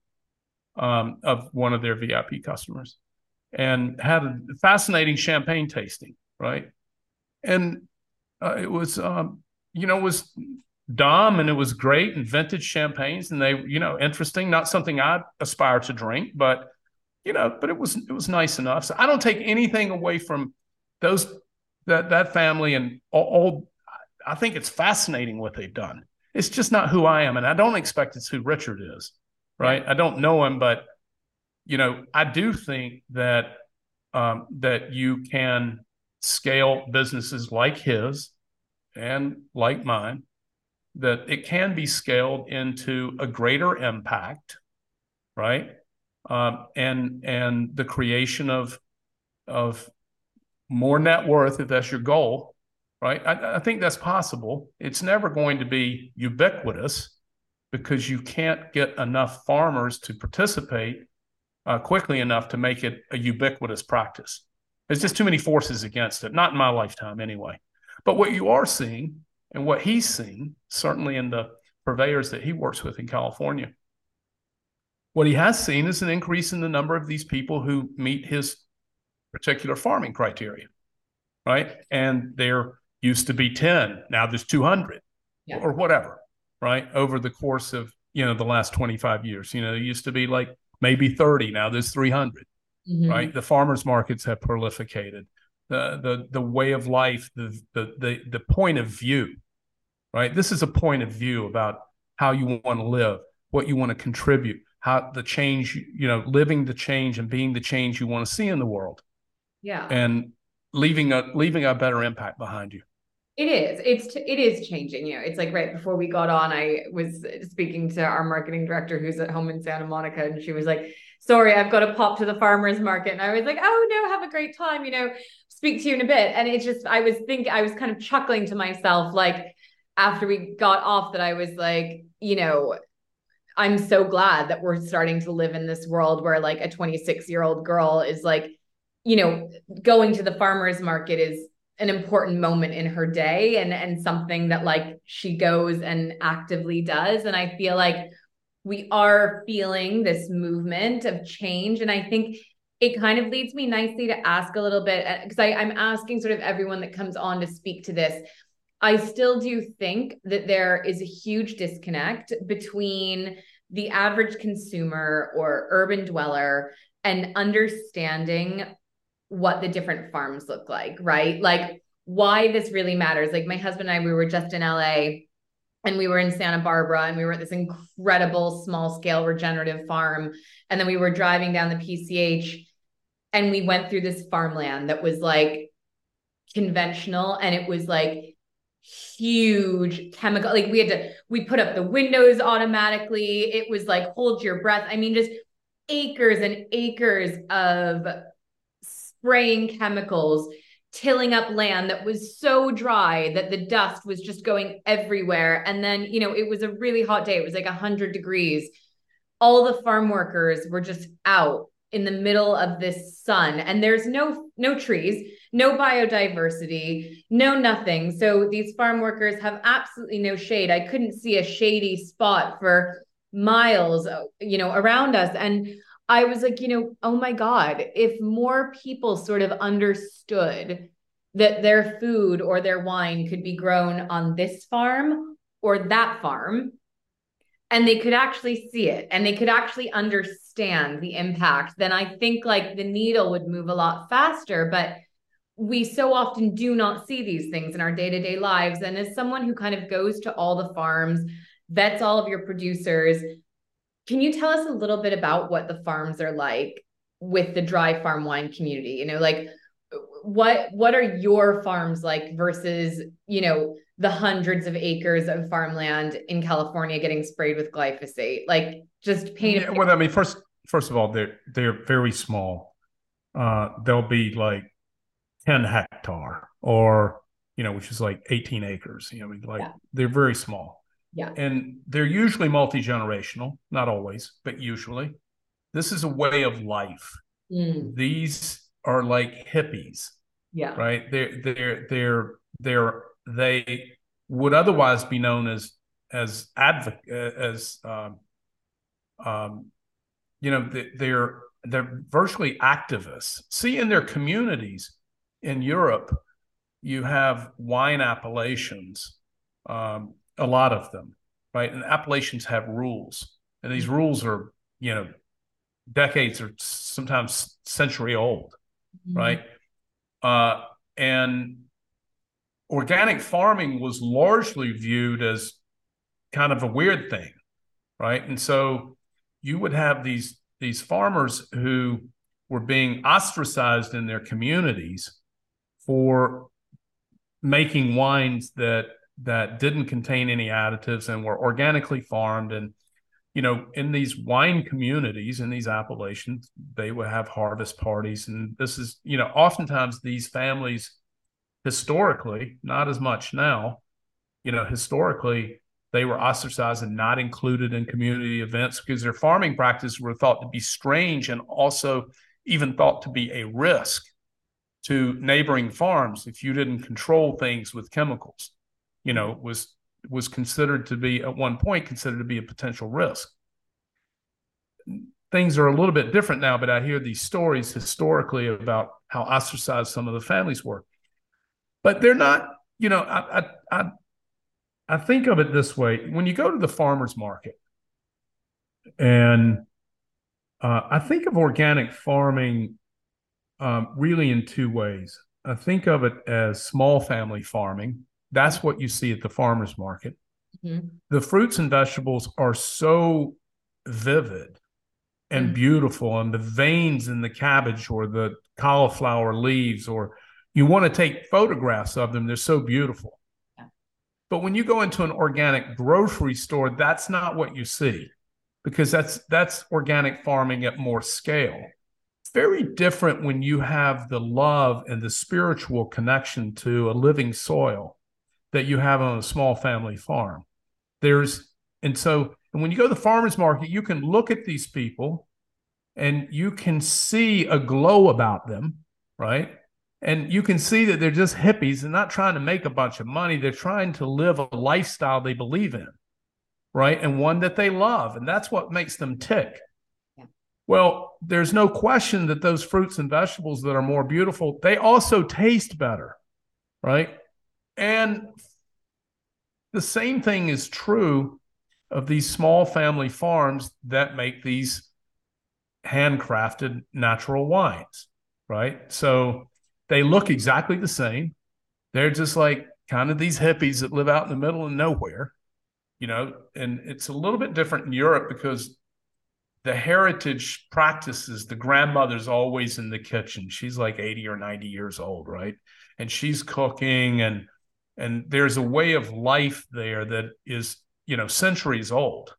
of one of their VIP customers and had a fascinating champagne tasting. Right. And it was, it was Dom, and it was great, and vintage champagnes, and they, interesting, not something I aspire to drink, but, but it was nice enough. So I don't take anything away from those, that family, and all. I think it's fascinating what they've done. It's just not who I am. And I don't expect it's who Richard is, right? Yeah. I don't know him, but, I do think that, that you can scale businesses like his and like mine, that it can be scaled into a greater impact, right? And the creation of more net worth, if that's your goal, right? I think that's possible. It's never going to be ubiquitous because you can't get enough farmers to participate quickly enough to make it a ubiquitous practice. There's just too many forces against it, not in my lifetime anyway. But what you are seeing, and what he's seen, certainly in the purveyors that he works with in California, what he has seen is an increase in the number of these people who meet his particular farming criteria, right? And there used to be 10, now there's 200 yeah. or whatever, right? Over the course of, the last 25 years, there used to be like maybe 30, now there's 300, mm-hmm. right? The farmers markets have prolificated. The way of life, the point of view. Right. This is a point of view about how you want to live, what you want to contribute, how the change, living the change and being the change you want to see in the world. Yeah. And leaving a better impact behind you. It is. It is changing. It's like right before we got on, I was speaking to our marketing director who's at home in Santa Monica, and she was like, sorry, I've got to pop to the farmer's market. And I was like, oh no, have a great time, speak to you in a bit. And it's just, I was kind of chuckling to myself, like after we got off, that I was like, I'm so glad that we're starting to live in this world where like a 26-year-old girl is like, you know, going to the farmer's market is an important moment in her day and something that like she goes and actively does. And I feel like we are feeling this movement of change. And I think it kind of leads me nicely to ask a little bit, because I'm asking sort of everyone that comes on to speak to this. I still do think that there is a huge disconnect between the average consumer or urban dweller and understanding what the different farms look like, right? Like why this really matters. Like my husband and I, we were just in LA and we were in Santa Barbara and we were at this incredible small scale regenerative farm. And then we were driving down the PCH and we went through this farmland that was like conventional. And it was like huge chemical. Like we put up the windows automatically. It was like, hold your breath. I mean, just acres and acres of spraying chemicals, tilling up land that was so dry that the dust was just going everywhere. And then, you know, it was a really hot day. It was like 100 degrees. All the farm workers were just out in the middle of this sun, and there's no trees, no biodiversity, no nothing. So these farm workers have absolutely no shade. I couldn't see a shady spot for miles, you know, around us. And I was like, you know, oh my God, if more people sort of understood that their food or their wine could be grown on this farm or that farm, and they could actually see it and they could actually understand the impact, then I think like the needle would move a lot faster. But we so often do not see these things in our day-to-day lives. And as someone who kind of goes to all the farms, vets all of your producers, can you tell us a little bit about what the farms are like with the dry farm wine community? You know, like what are your farms like versus, you know, the hundreds of acres of farmland in California getting sprayed with glyphosate? Like just paint a picture. Well, I mean, first of all, they're very small. They'll be like 10 hectare or, you know, which is like 18 acres, you know, like they're very small. Yeah. And they're usually multi-generational, not always, but usually. This is a way of life. Mm. These are like hippies. Yeah. Right? They would otherwise be known as advocate, as you know, they're virtually activists. See, in their communities in Europe, you have wine appellations. A lot of them, right? And appellations have rules, and these rules are, you know, decades or sometimes century old, mm-hmm. right? And organic farming was largely viewed as kind of a weird thing, right? And so you would have these farmers who were being ostracized in their communities for making wines that didn't contain any additives and were organically farmed. And, you know, in these wine communities, in these appellations, they would have harvest parties. And this is, you know, oftentimes these families historically, not as much now, you know, historically, they were ostracized and not included in community events because their farming practices were thought to be strange and also even thought to be a risk to neighboring farms if you didn't control things with chemicals. You know, was considered to be, at one point, considered to be a potential risk. Things are a little bit different now, but I hear these stories historically about how ostracized some of the families were. But they're not, you know, I think of it this way. When you go to the farmer's market, and I think of organic farming really in two ways. I think of it as small family farming. That's what you see at the farmer's market. Mm-hmm. The fruits and vegetables are so vivid and mm-hmm. beautiful, and the veins in the cabbage or the cauliflower leaves, or you want to take photographs of them. They're so beautiful. Yeah. But when you go into an organic grocery store, that's not what you see, because that's organic farming at more scale. It's very different when you have the love and the spiritual connection to a living soil that you have on a small family farm. And so And when you go to the farmer's market, you can look at these people and you can see a glow about them, right? And you can see that they're just hippies. They're not trying to make a bunch of money. They're trying to live a lifestyle they believe in, right? And one that they love. And that's what makes them tick. Yeah. Well, there's no question that those fruits and vegetables that are more beautiful, they also taste better, right? And the same thing is true of these small family farms that make these handcrafted natural wines, right? So they look exactly the same. They're just like kind of these hippies that live out in the middle of nowhere, you know, and it's a little bit different in Europe because the heritage practices, the grandmother's always in the kitchen. She's like 80 or 90 years old, right? And she's cooking, and there's a way of life there that is, you know, centuries old.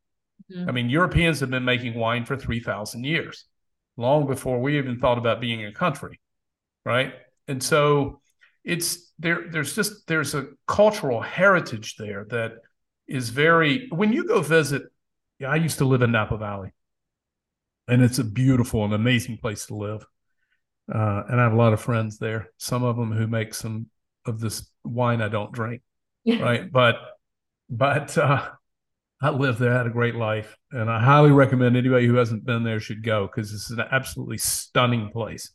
Mm-hmm. I mean, Europeans have been making wine for 3,000 years, long before we even thought about being a country, right? And so it's there's a cultural heritage there that is very, when you go visit, yeah, I used to live in Napa Valley, and it's a beautiful and amazing place to live. And I have a lot of friends there, some of them who make some of this wine I don't drink, right? But I lived there, I had a great life, and I highly recommend anybody who hasn't been there should go because it's an absolutely stunning place.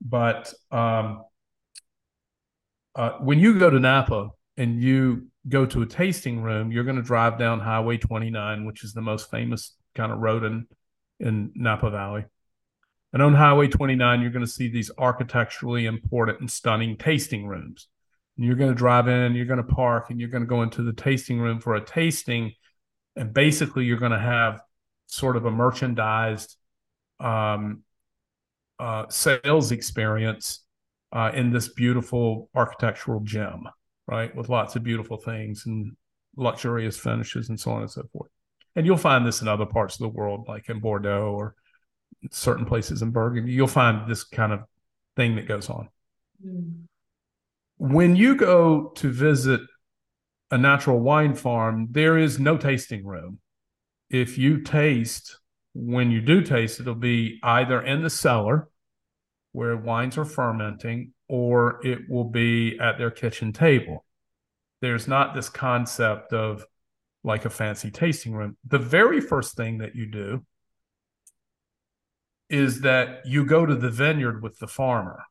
But when you go to Napa and you go to a tasting room, you're going to drive down Highway 29, which is the most famous kind of road in Napa Valley. And on Highway 29, you're going to see these architecturally important and stunning tasting rooms. And you're going to drive in, you're going to park, and you're going to go into the tasting room for a tasting. And basically, you're going to have sort of a merchandised sales experience in this beautiful architectural gem, right? With lots of beautiful things and luxurious finishes and so on and so forth. And you'll find this in other parts of the world, like in Bordeaux or certain places in Burgundy. You'll find this kind of thing that goes on. Mm. When you go to visit a natural wine farm, there is no tasting room. If you taste, when you do taste, it'll be either in the cellar where wines are fermenting, or it will be at their kitchen table. There's not this concept of like a fancy tasting room. The very first thing that you do is that you go to the vineyard with the farmer,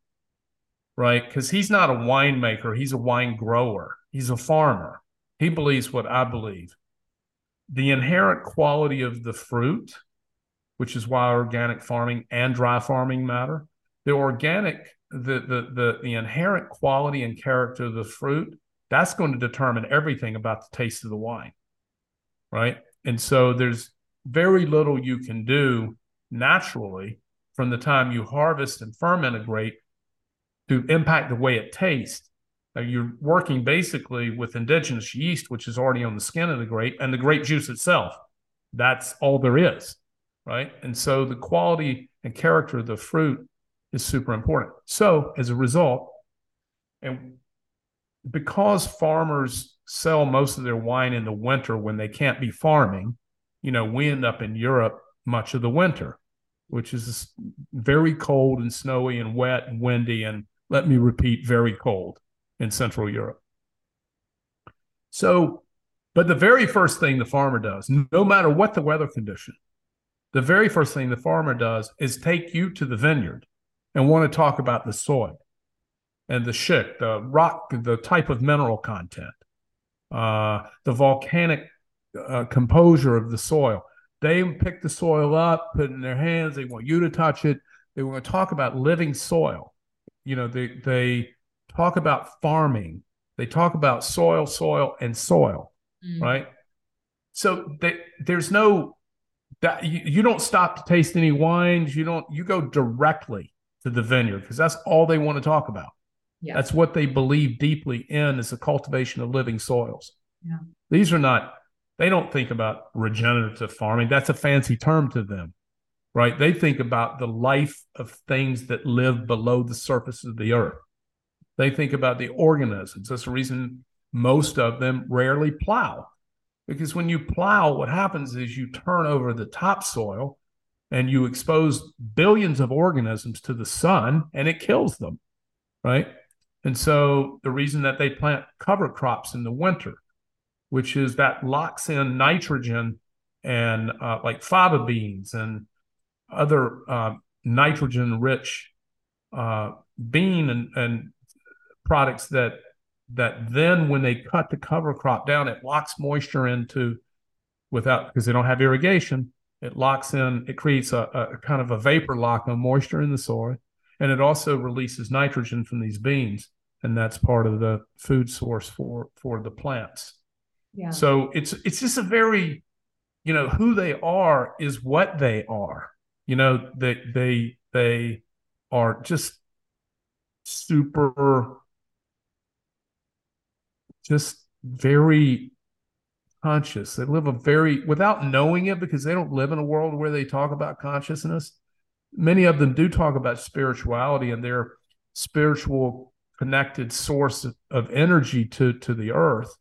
right? Because he's not a winemaker. He's a wine grower. He's a farmer. He believes what I believe. The inherent quality of the fruit, which is why organic farming and dry farming matter. The organic, the inherent quality and character of the fruit, that's going to determine everything about the taste of the wine, right? And so there's very little you can do naturally from the time you harvest and ferment a grape to impact the way it tastes. Now, you're working basically with indigenous yeast, which is already on the skin of the grape, and the grape juice itself. That's all there is, right? And so the quality and character of the fruit is super important. So as a result, and because farmers sell most of their wine in the winter when they can't be farming, you know, we end up in Europe much of the winter, which is very cold and snowy and wet and windy, and let me repeat, very cold in Central Europe. So, but the very first thing the farmer does, no matter what the weather condition, the very first thing the farmer does is take you to the vineyard and want to talk about the soil and the schick, the rock, the type of mineral content, the volcanic composure of the soil. They pick the soil up, put it in their hands. They want you to touch it. They want to talk about living soil. You know, they talk about farming. They talk about soil, mm-hmm. right? So there's no that you don't stop to taste any wines. You go directly to the vineyard because that's all they want to talk about. Yeah. That's what they believe deeply in is the cultivation of living soils. Yeah. These are not. They don't think about regenerative farming. That's a fancy term to them, right? They think about the life of things that live below the surface of the earth. They think about the organisms. That's the reason most of them rarely plow. Because when you plow, what happens is you turn over the topsoil and you expose billions of organisms to the sun and it kills them, right? And so the reason that they plant cover crops in the winter, which is that locks in nitrogen and like fava beans and other nitrogen-rich bean and products that then when they cut the cover crop down, it locks moisture into, without, because they don't have irrigation, it locks in, it creates a kind of a vapor lock on moisture in the soil. And it also releases nitrogen from these beans. And that's part of the food source for the plants. Yeah. So it's just a very, who they are is what they are. They are just super, just very conscious. They live without knowing it, because they don't live in a world where they talk about consciousness. Many of them do talk about spirituality and their spiritual connected source of energy to the earth,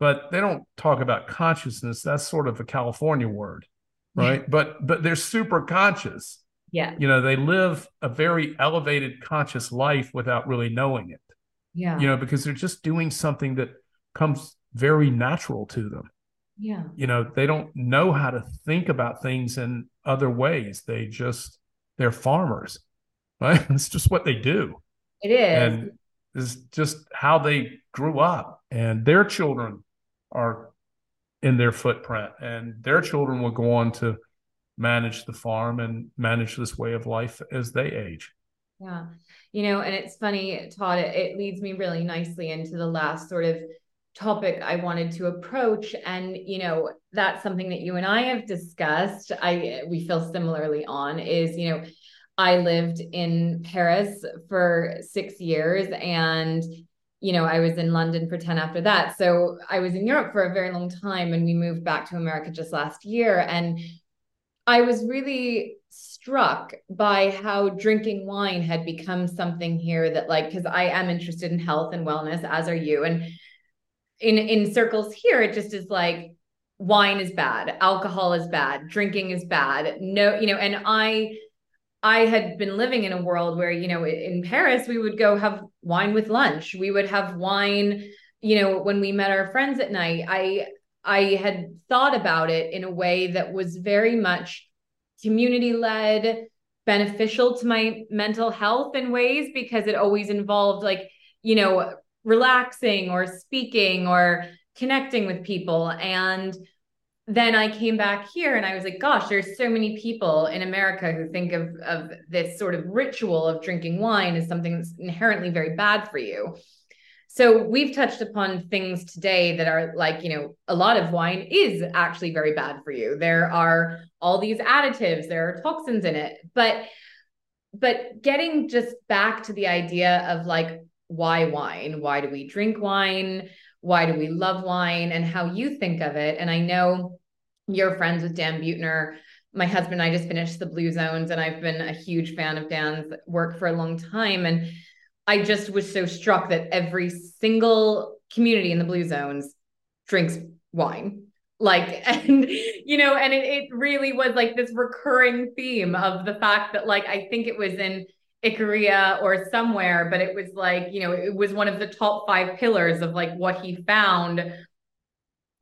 but they don't talk about consciousness. That's sort of a California word, right? But they're super conscious. Yeah. They live a very elevated conscious life without really knowing it. Yeah. Because they're just doing something that comes very natural to them. Yeah. They don't know how to think about things in other ways. They're farmers, right? It's just what they do. It is. And it's just how they grew up, and their children are in their footprint, and their children will go on to manage the farm and manage this way of life as they age. Yeah. And it's funny, Todd, it leads me really nicely into the last sort of topic I wanted to approach. And, that's something that you and I have discussed. We feel similarly on is, I lived in Paris for 6 years and, I was in London for 10 after that. So I was in Europe for a very long time, and we moved back to America just last year. And I was really struck by how drinking wine had become something here that, like, because I am interested in health and wellness, as are you. And in circles here, it just is like, wine is bad, alcohol is bad, drinking is bad. No, and I had been living in a world where, in Paris, we would go have wine with lunch. We would have wine, when we met our friends at night. I had thought about it in a way that was very much community-led, beneficial to my mental health in ways, because it always involved relaxing or speaking or connecting with people. And then I came back here and I was like, gosh, there's so many people in America who think of this sort of ritual of drinking wine as something that's inherently very bad for you. So we've touched upon things today that are like, a lot of wine is actually very bad for you. There are all these additives, there are toxins in it, but getting just back to the idea of like, why wine? Why do we drink wine? Why do we love wine? And how you think of it. And I know you're friends with Dan Buettner. My husband and I just finished the Blue Zones, and I've been a huge fan of Dan's work for a long time. And I just was so struck that every single community in the Blue Zones drinks wine. And it really was like this recurring theme of the fact that, like, I think it was in Icaria or somewhere, but it was like, it was one of the top 5 pillars of like what he found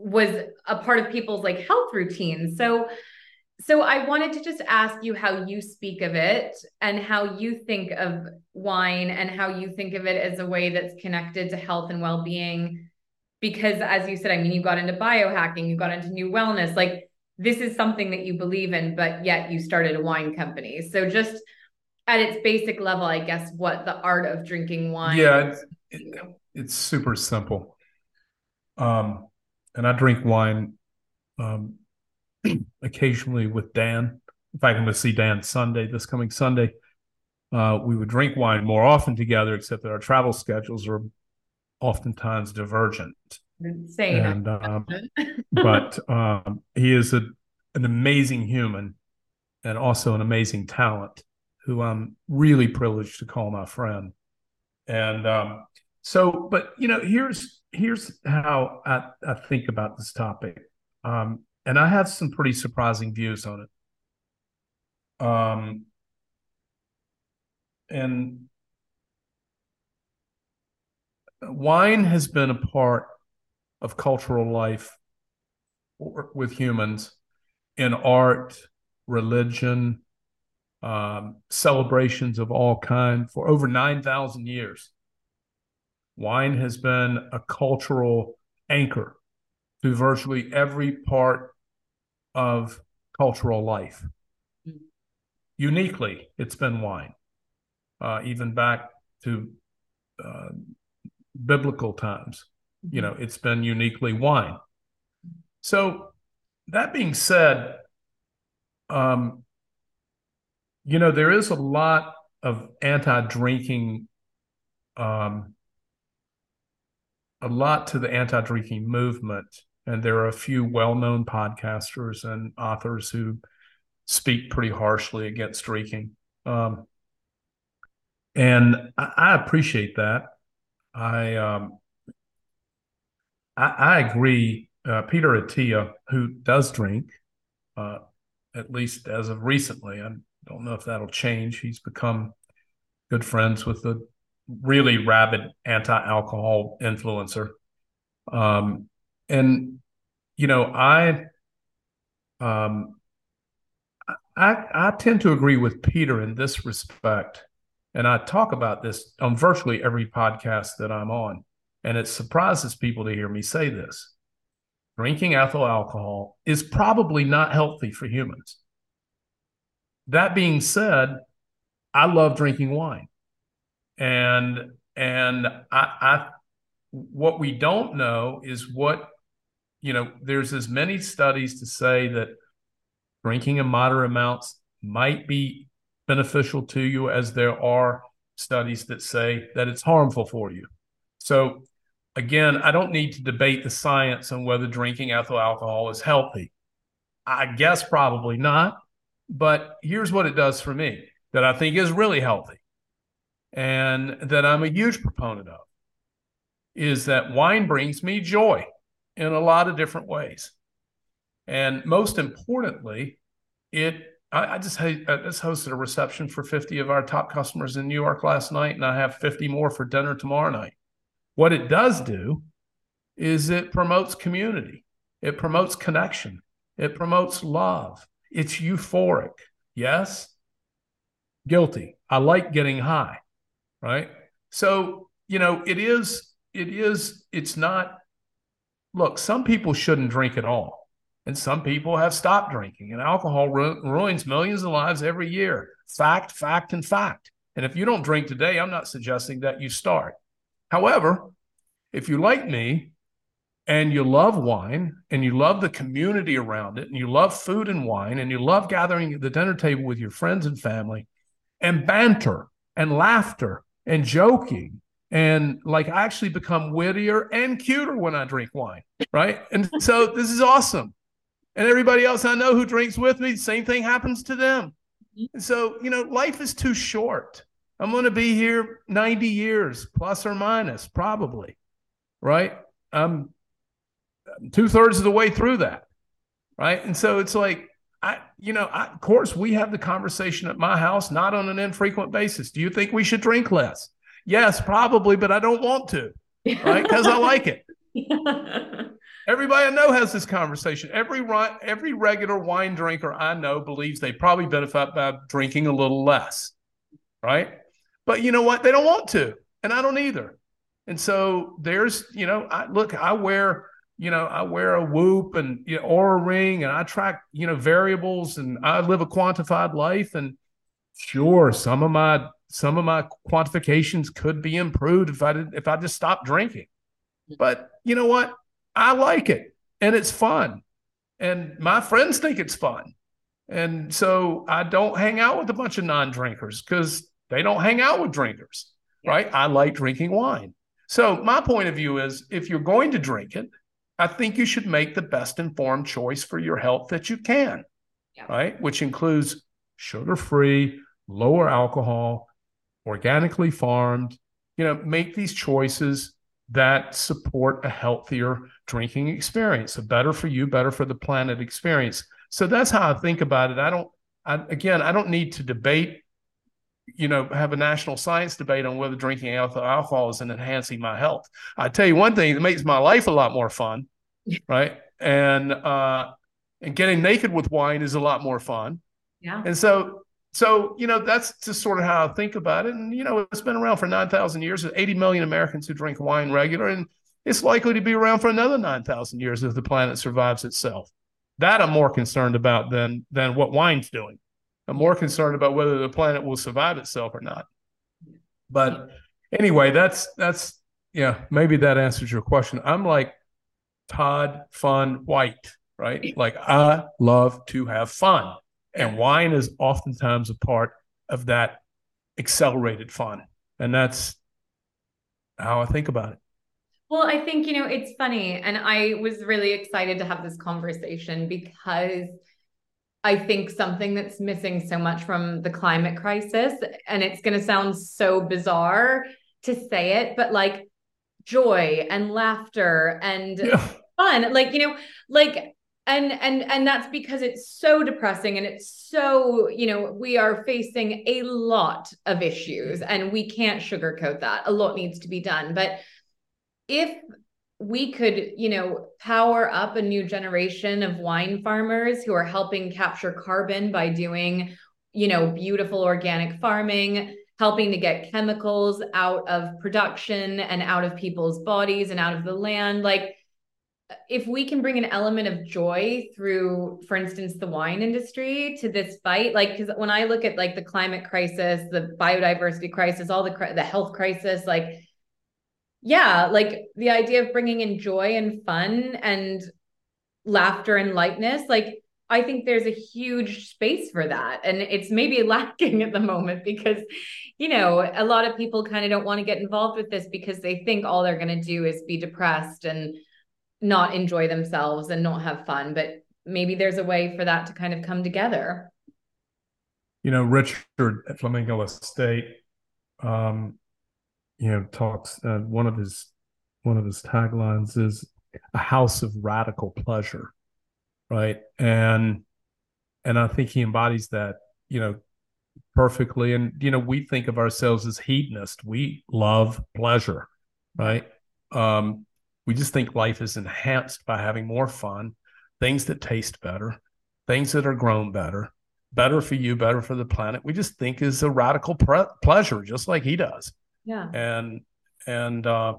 was a part of people's like health routines. So I wanted to just ask you how you speak of it and how you think of wine and how you think of it as a way that's connected to health and well-being, because as you said, you got into biohacking, you got into new wellness, like this is something that you believe in, but yet you started a wine company. So just at its basic level, I guess, what the art of drinking wine. Yeah, it's super simple. And I drink wine occasionally with Dan. In fact, I'm going to see Dan this coming Sunday. We would drink wine more often together, except that our travel schedules are oftentimes divergent. Insane. And, but he is an amazing human and also an amazing talent, who I'm really privileged to call my friend. And so, but here's here's how I think about this topic. And I have some pretty surprising views on it. And wine has been a part of cultural life with humans in art, religion, celebrations of all kinds for over 9,000 years. Wine has been a cultural anchor to virtually every part of cultural life. Uniquely, it's been wine. Even back to biblical times, you know, it's been uniquely wine. So that being said, you know, there is a lot of anti-drinking, a lot to the anti-drinking movement. And there are a few well-known podcasters and authors who speak pretty harshly against drinking. And I appreciate that. I agree. Peter Attia, who does drink, at least as of recently, I don't know if that'll change. He's become good friends with a really rabid anti-alcohol influencer. And, you know, I tend to agree with Peter in this respect. And I talk about this on virtually every podcast that I'm on, and it surprises people to hear me say this. Drinking ethyl alcohol is probably not healthy for humans. That being said, I love drinking wine. And I what we don't know is what, you know, there's as many studies to say that drinking in moderate amounts might be beneficial to you as there are studies that say that it's harmful for you. So again, I don't need to debate the science on whether drinking ethyl alcohol is healthy. I guess probably not, but here's what it does for me that I think is really healthy and that I'm a huge proponent of is that wine brings me joy in a lot of different ways. And most importantly, I just hosted a reception for 50 of our top customers in New York last night, and I have 50 more for dinner tomorrow night. What it does do is it promotes community. It promotes connection. It promotes love. It's euphoric. Yes? Guilty. I like getting high, right? So, you know, it's not, look, some people shouldn't drink at all. And some people have stopped drinking, and alcohol ruins millions of lives every year. Fact, fact, and fact. And if you don't drink today, I'm not suggesting that you start. However, if you like me and you love wine and you love the community around it and you love food and wine and you love gathering at the dinner table with your friends and family and banter and laughter and joking, and like I actually become wittier and cuter when I drink wine, right? And so this is awesome. And everybody else I know who drinks with me, same thing happens to them. And so, you know, life is too short. I'm going to be here 90 years, plus or minus, probably, right? I'm 2/3 of the way through that, right? And so it's like, of course, we have the conversation at my house, not on an infrequent basis. Do you think we should drink less? Yes, probably, but I don't want to, right? Because I like it. Everybody I know has this conversation. Every regular wine drinker I know believes they probably benefit by drinking a little less, right? But you know what? They don't want to, and I don't either. And so there's, you know, I wear a Whoop and Oura Ring, and I track, you know, variables, and I live a quantified life. And sure, some of my quantifications could be improved if I just stopped drinking. But you know what? I like it, and it's fun, and my friends think it's fun. And so I don't hang out with a bunch of non-drinkers because they don't hang out with drinkers, right? I like drinking wine. So my point of view is if you're going to drink it, I think you should make the best informed choice for your health that you can, right? Which includes sugar-free, lower alcohol, organically farmed, you know, make these choices that support a healthier drinking experience, a better for you, better for the planet experience. So that's how I think about it. I don't need to debate, have a national science debate on whether drinking alcohol is enhancing my health. I tell you one thing that makes my life a lot more fun, right? And getting naked with wine is a lot more fun. Yeah. And so, that's just sort of how I think about it. And, it's been around for 9,000 years. There's 80 million Americans who drink wine regular, and it's likely to be around for another 9,000 years if the planet survives itself. That I'm more concerned about than what wine's doing. I'm more concerned about whether the planet will survive itself or not. But anyway, maybe that answers your question. I'm like Todd Fun White, right? Like, I love to have fun. And wine is oftentimes a part of that accelerated fun. And that's how I think about it. Well, I think, it's funny. And I was really excited to have this conversation because I think something that's missing so much from the climate crisis, and it's going to sound so bizarre to say it, but like joy and laughter and fun, And that's because it's so depressing, and it's so, we are facing a lot of issues, and we can't sugarcoat that. A lot needs to be done. But if we could, power up a new generation of wine farmers who are helping capture carbon by doing, beautiful organic farming, helping to get chemicals out of production and out of people's bodies and out of the land, if we can bring an element of joy through, for instance, the wine industry to this fight, because when I look at the climate crisis, the biodiversity crisis, all the health crisis, the idea of bringing in joy and fun and laughter and lightness, I think there's a huge space for that. And it's maybe lacking at the moment because, a lot of people kind of don't want to get involved with this because they think all they're going to do is be depressed and not enjoy themselves and not have fun, but maybe there's a way for that to kind of come together. Richard at Flamingo Estate, talks, one of his taglines is a house of radical pleasure. Right. And I think he embodies that, perfectly. And, we think of ourselves as hedonists. We love pleasure. Right. We just think life is enhanced by having more fun, things that taste better, things that are grown better, better for you, better for the planet. We just think is a radical pleasure, just like he does. Yeah. I'm a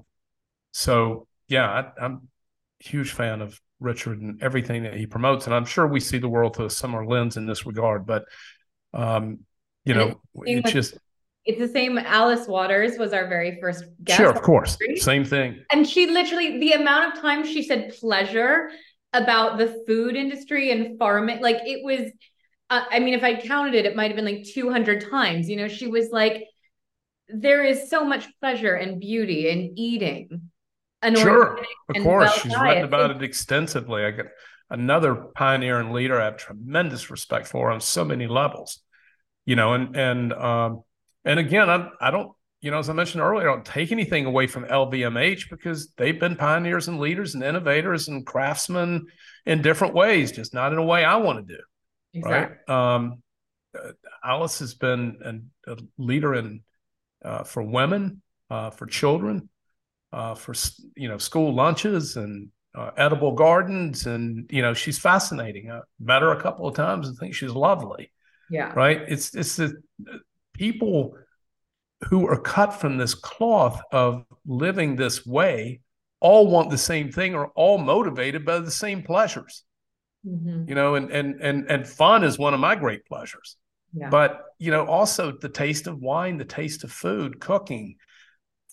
huge fan of Richard and everything that he promotes. And I'm sure we see the world through a similar lens in this regard, but, it's the same. Alice Waters was our very first guest. Sure, of course. Same thing. And she literally, the amount of time she said pleasure about the food industry and farming, it was, if I counted it, it might've been 200 times. She was like, there is so much pleasure and beauty in eating. Sure, of course. She's written about it extensively. I got another pioneer and leader. I have tremendous respect for on so many levels, and again, I don't, as I mentioned earlier, I don't take anything away from LVMH because they've been pioneers and leaders and innovators and craftsmen in different ways, just not in a way I want to do. Exactly. Right? Alice has been a leader in for women, for children, for school lunches and edible gardens, and she's fascinating. I met her a couple of times and think she's lovely. Yeah. Right. It's the people who are cut from this cloth of living this way all want the same thing, or all motivated by the same pleasures. Mm-hmm. And fun is one of my great pleasures. Yeah. But also the taste of wine, the taste of food, cooking,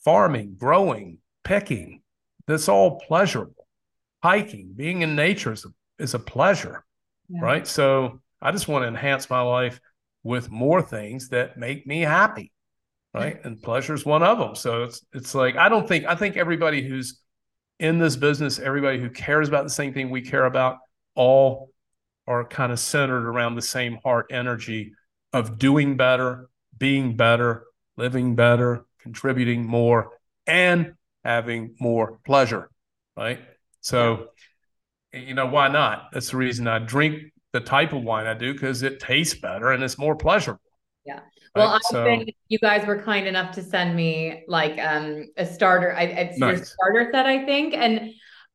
farming, growing, picking, that's all pleasurable. Hiking, being in nature is a pleasure. Yeah. Right. So I just want to enhance my life with more things that make me happy, right? And pleasure is one of them. So it's I think everybody who's in this business, everybody who cares about the same thing we care about, all are kind of centered around the same heart energy of doing better, being better, living better, contributing more, and having more pleasure, right? So, you know, why not? That's the reason I drink the type of wine I do, because it tastes better and it's more pleasurable. Yeah. Well, right? I think you guys were kind enough to send me like a starter. It's nice. Your starter set, I think. And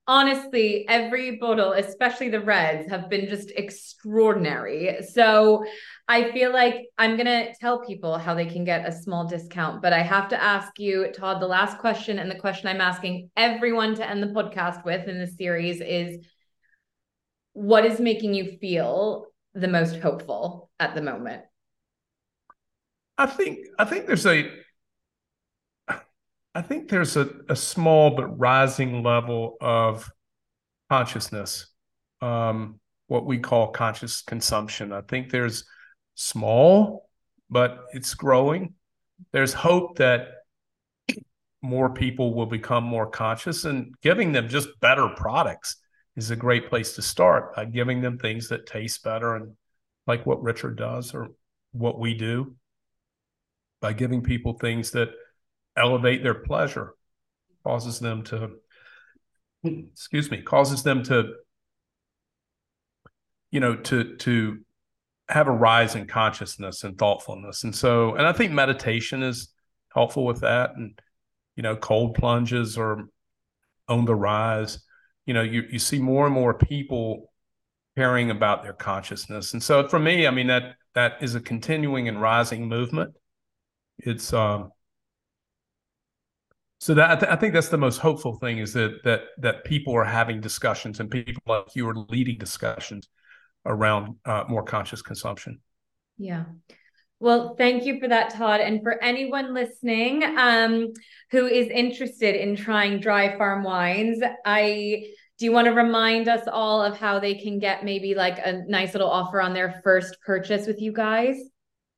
honestly, every bottle, especially the reds, have been just extraordinary. So I feel like I'm going to tell people how they can get a small discount, but I have to ask you, Todd, the last question, and the question I'm asking everyone to end the podcast with in this series is, what is making you feel the most hopeful at the moment? I think there's a small but rising level of consciousness, what we call conscious consumption. I think there's small, but it's growing. There's hope that more people will become more conscious, and giving them just better products is a great place to start, by giving them things that taste better, and like what Richard does or what we do, by giving people things that elevate their pleasure, causes them to, you know, to have a rise in consciousness and thoughtfulness. And so, and I think meditation is helpful with that. And, you know, cold plunges are on the rise. You know, you see more and more people caring about their consciousness. And so for me, I mean, that is a continuing and rising movement. It's, so that I think that's the most hopeful thing, is that people are having discussions, and people like you are leading discussions around more conscious consumption. Yeah. Well, thank you for that, Todd. And for anyone listening who is interested in trying Dry Farm Wines, do you want to remind us all of how they can get maybe like a nice little offer on their first purchase with you guys?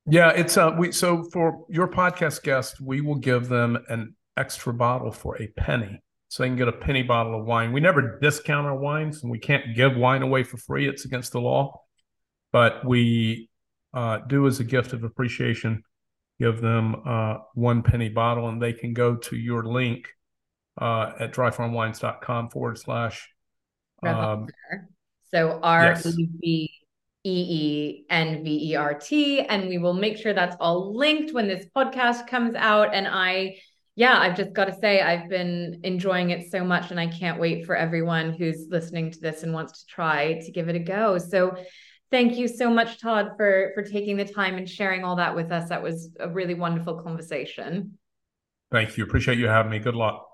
Yeah, it's so for your podcast guests, we will give them an extra bottle for $0.01. So they can get a penny bottle of wine. We never discount our wines, and we can't give wine away for free. It's against the law. But we do, as a gift of appreciation, give them one penny bottle, and they can go to your link at dryfarmwines.com / so REVENVERT, and we will make sure that's all linked when this podcast comes out. And I've just got to say, I've been enjoying it so much, and I can't wait for everyone who's listening to this and wants to try to give it a go. So thank you so much, Todd, for taking the time and sharing all that with us. That was a really wonderful conversation. Thank you. Appreciate you having me. Good luck.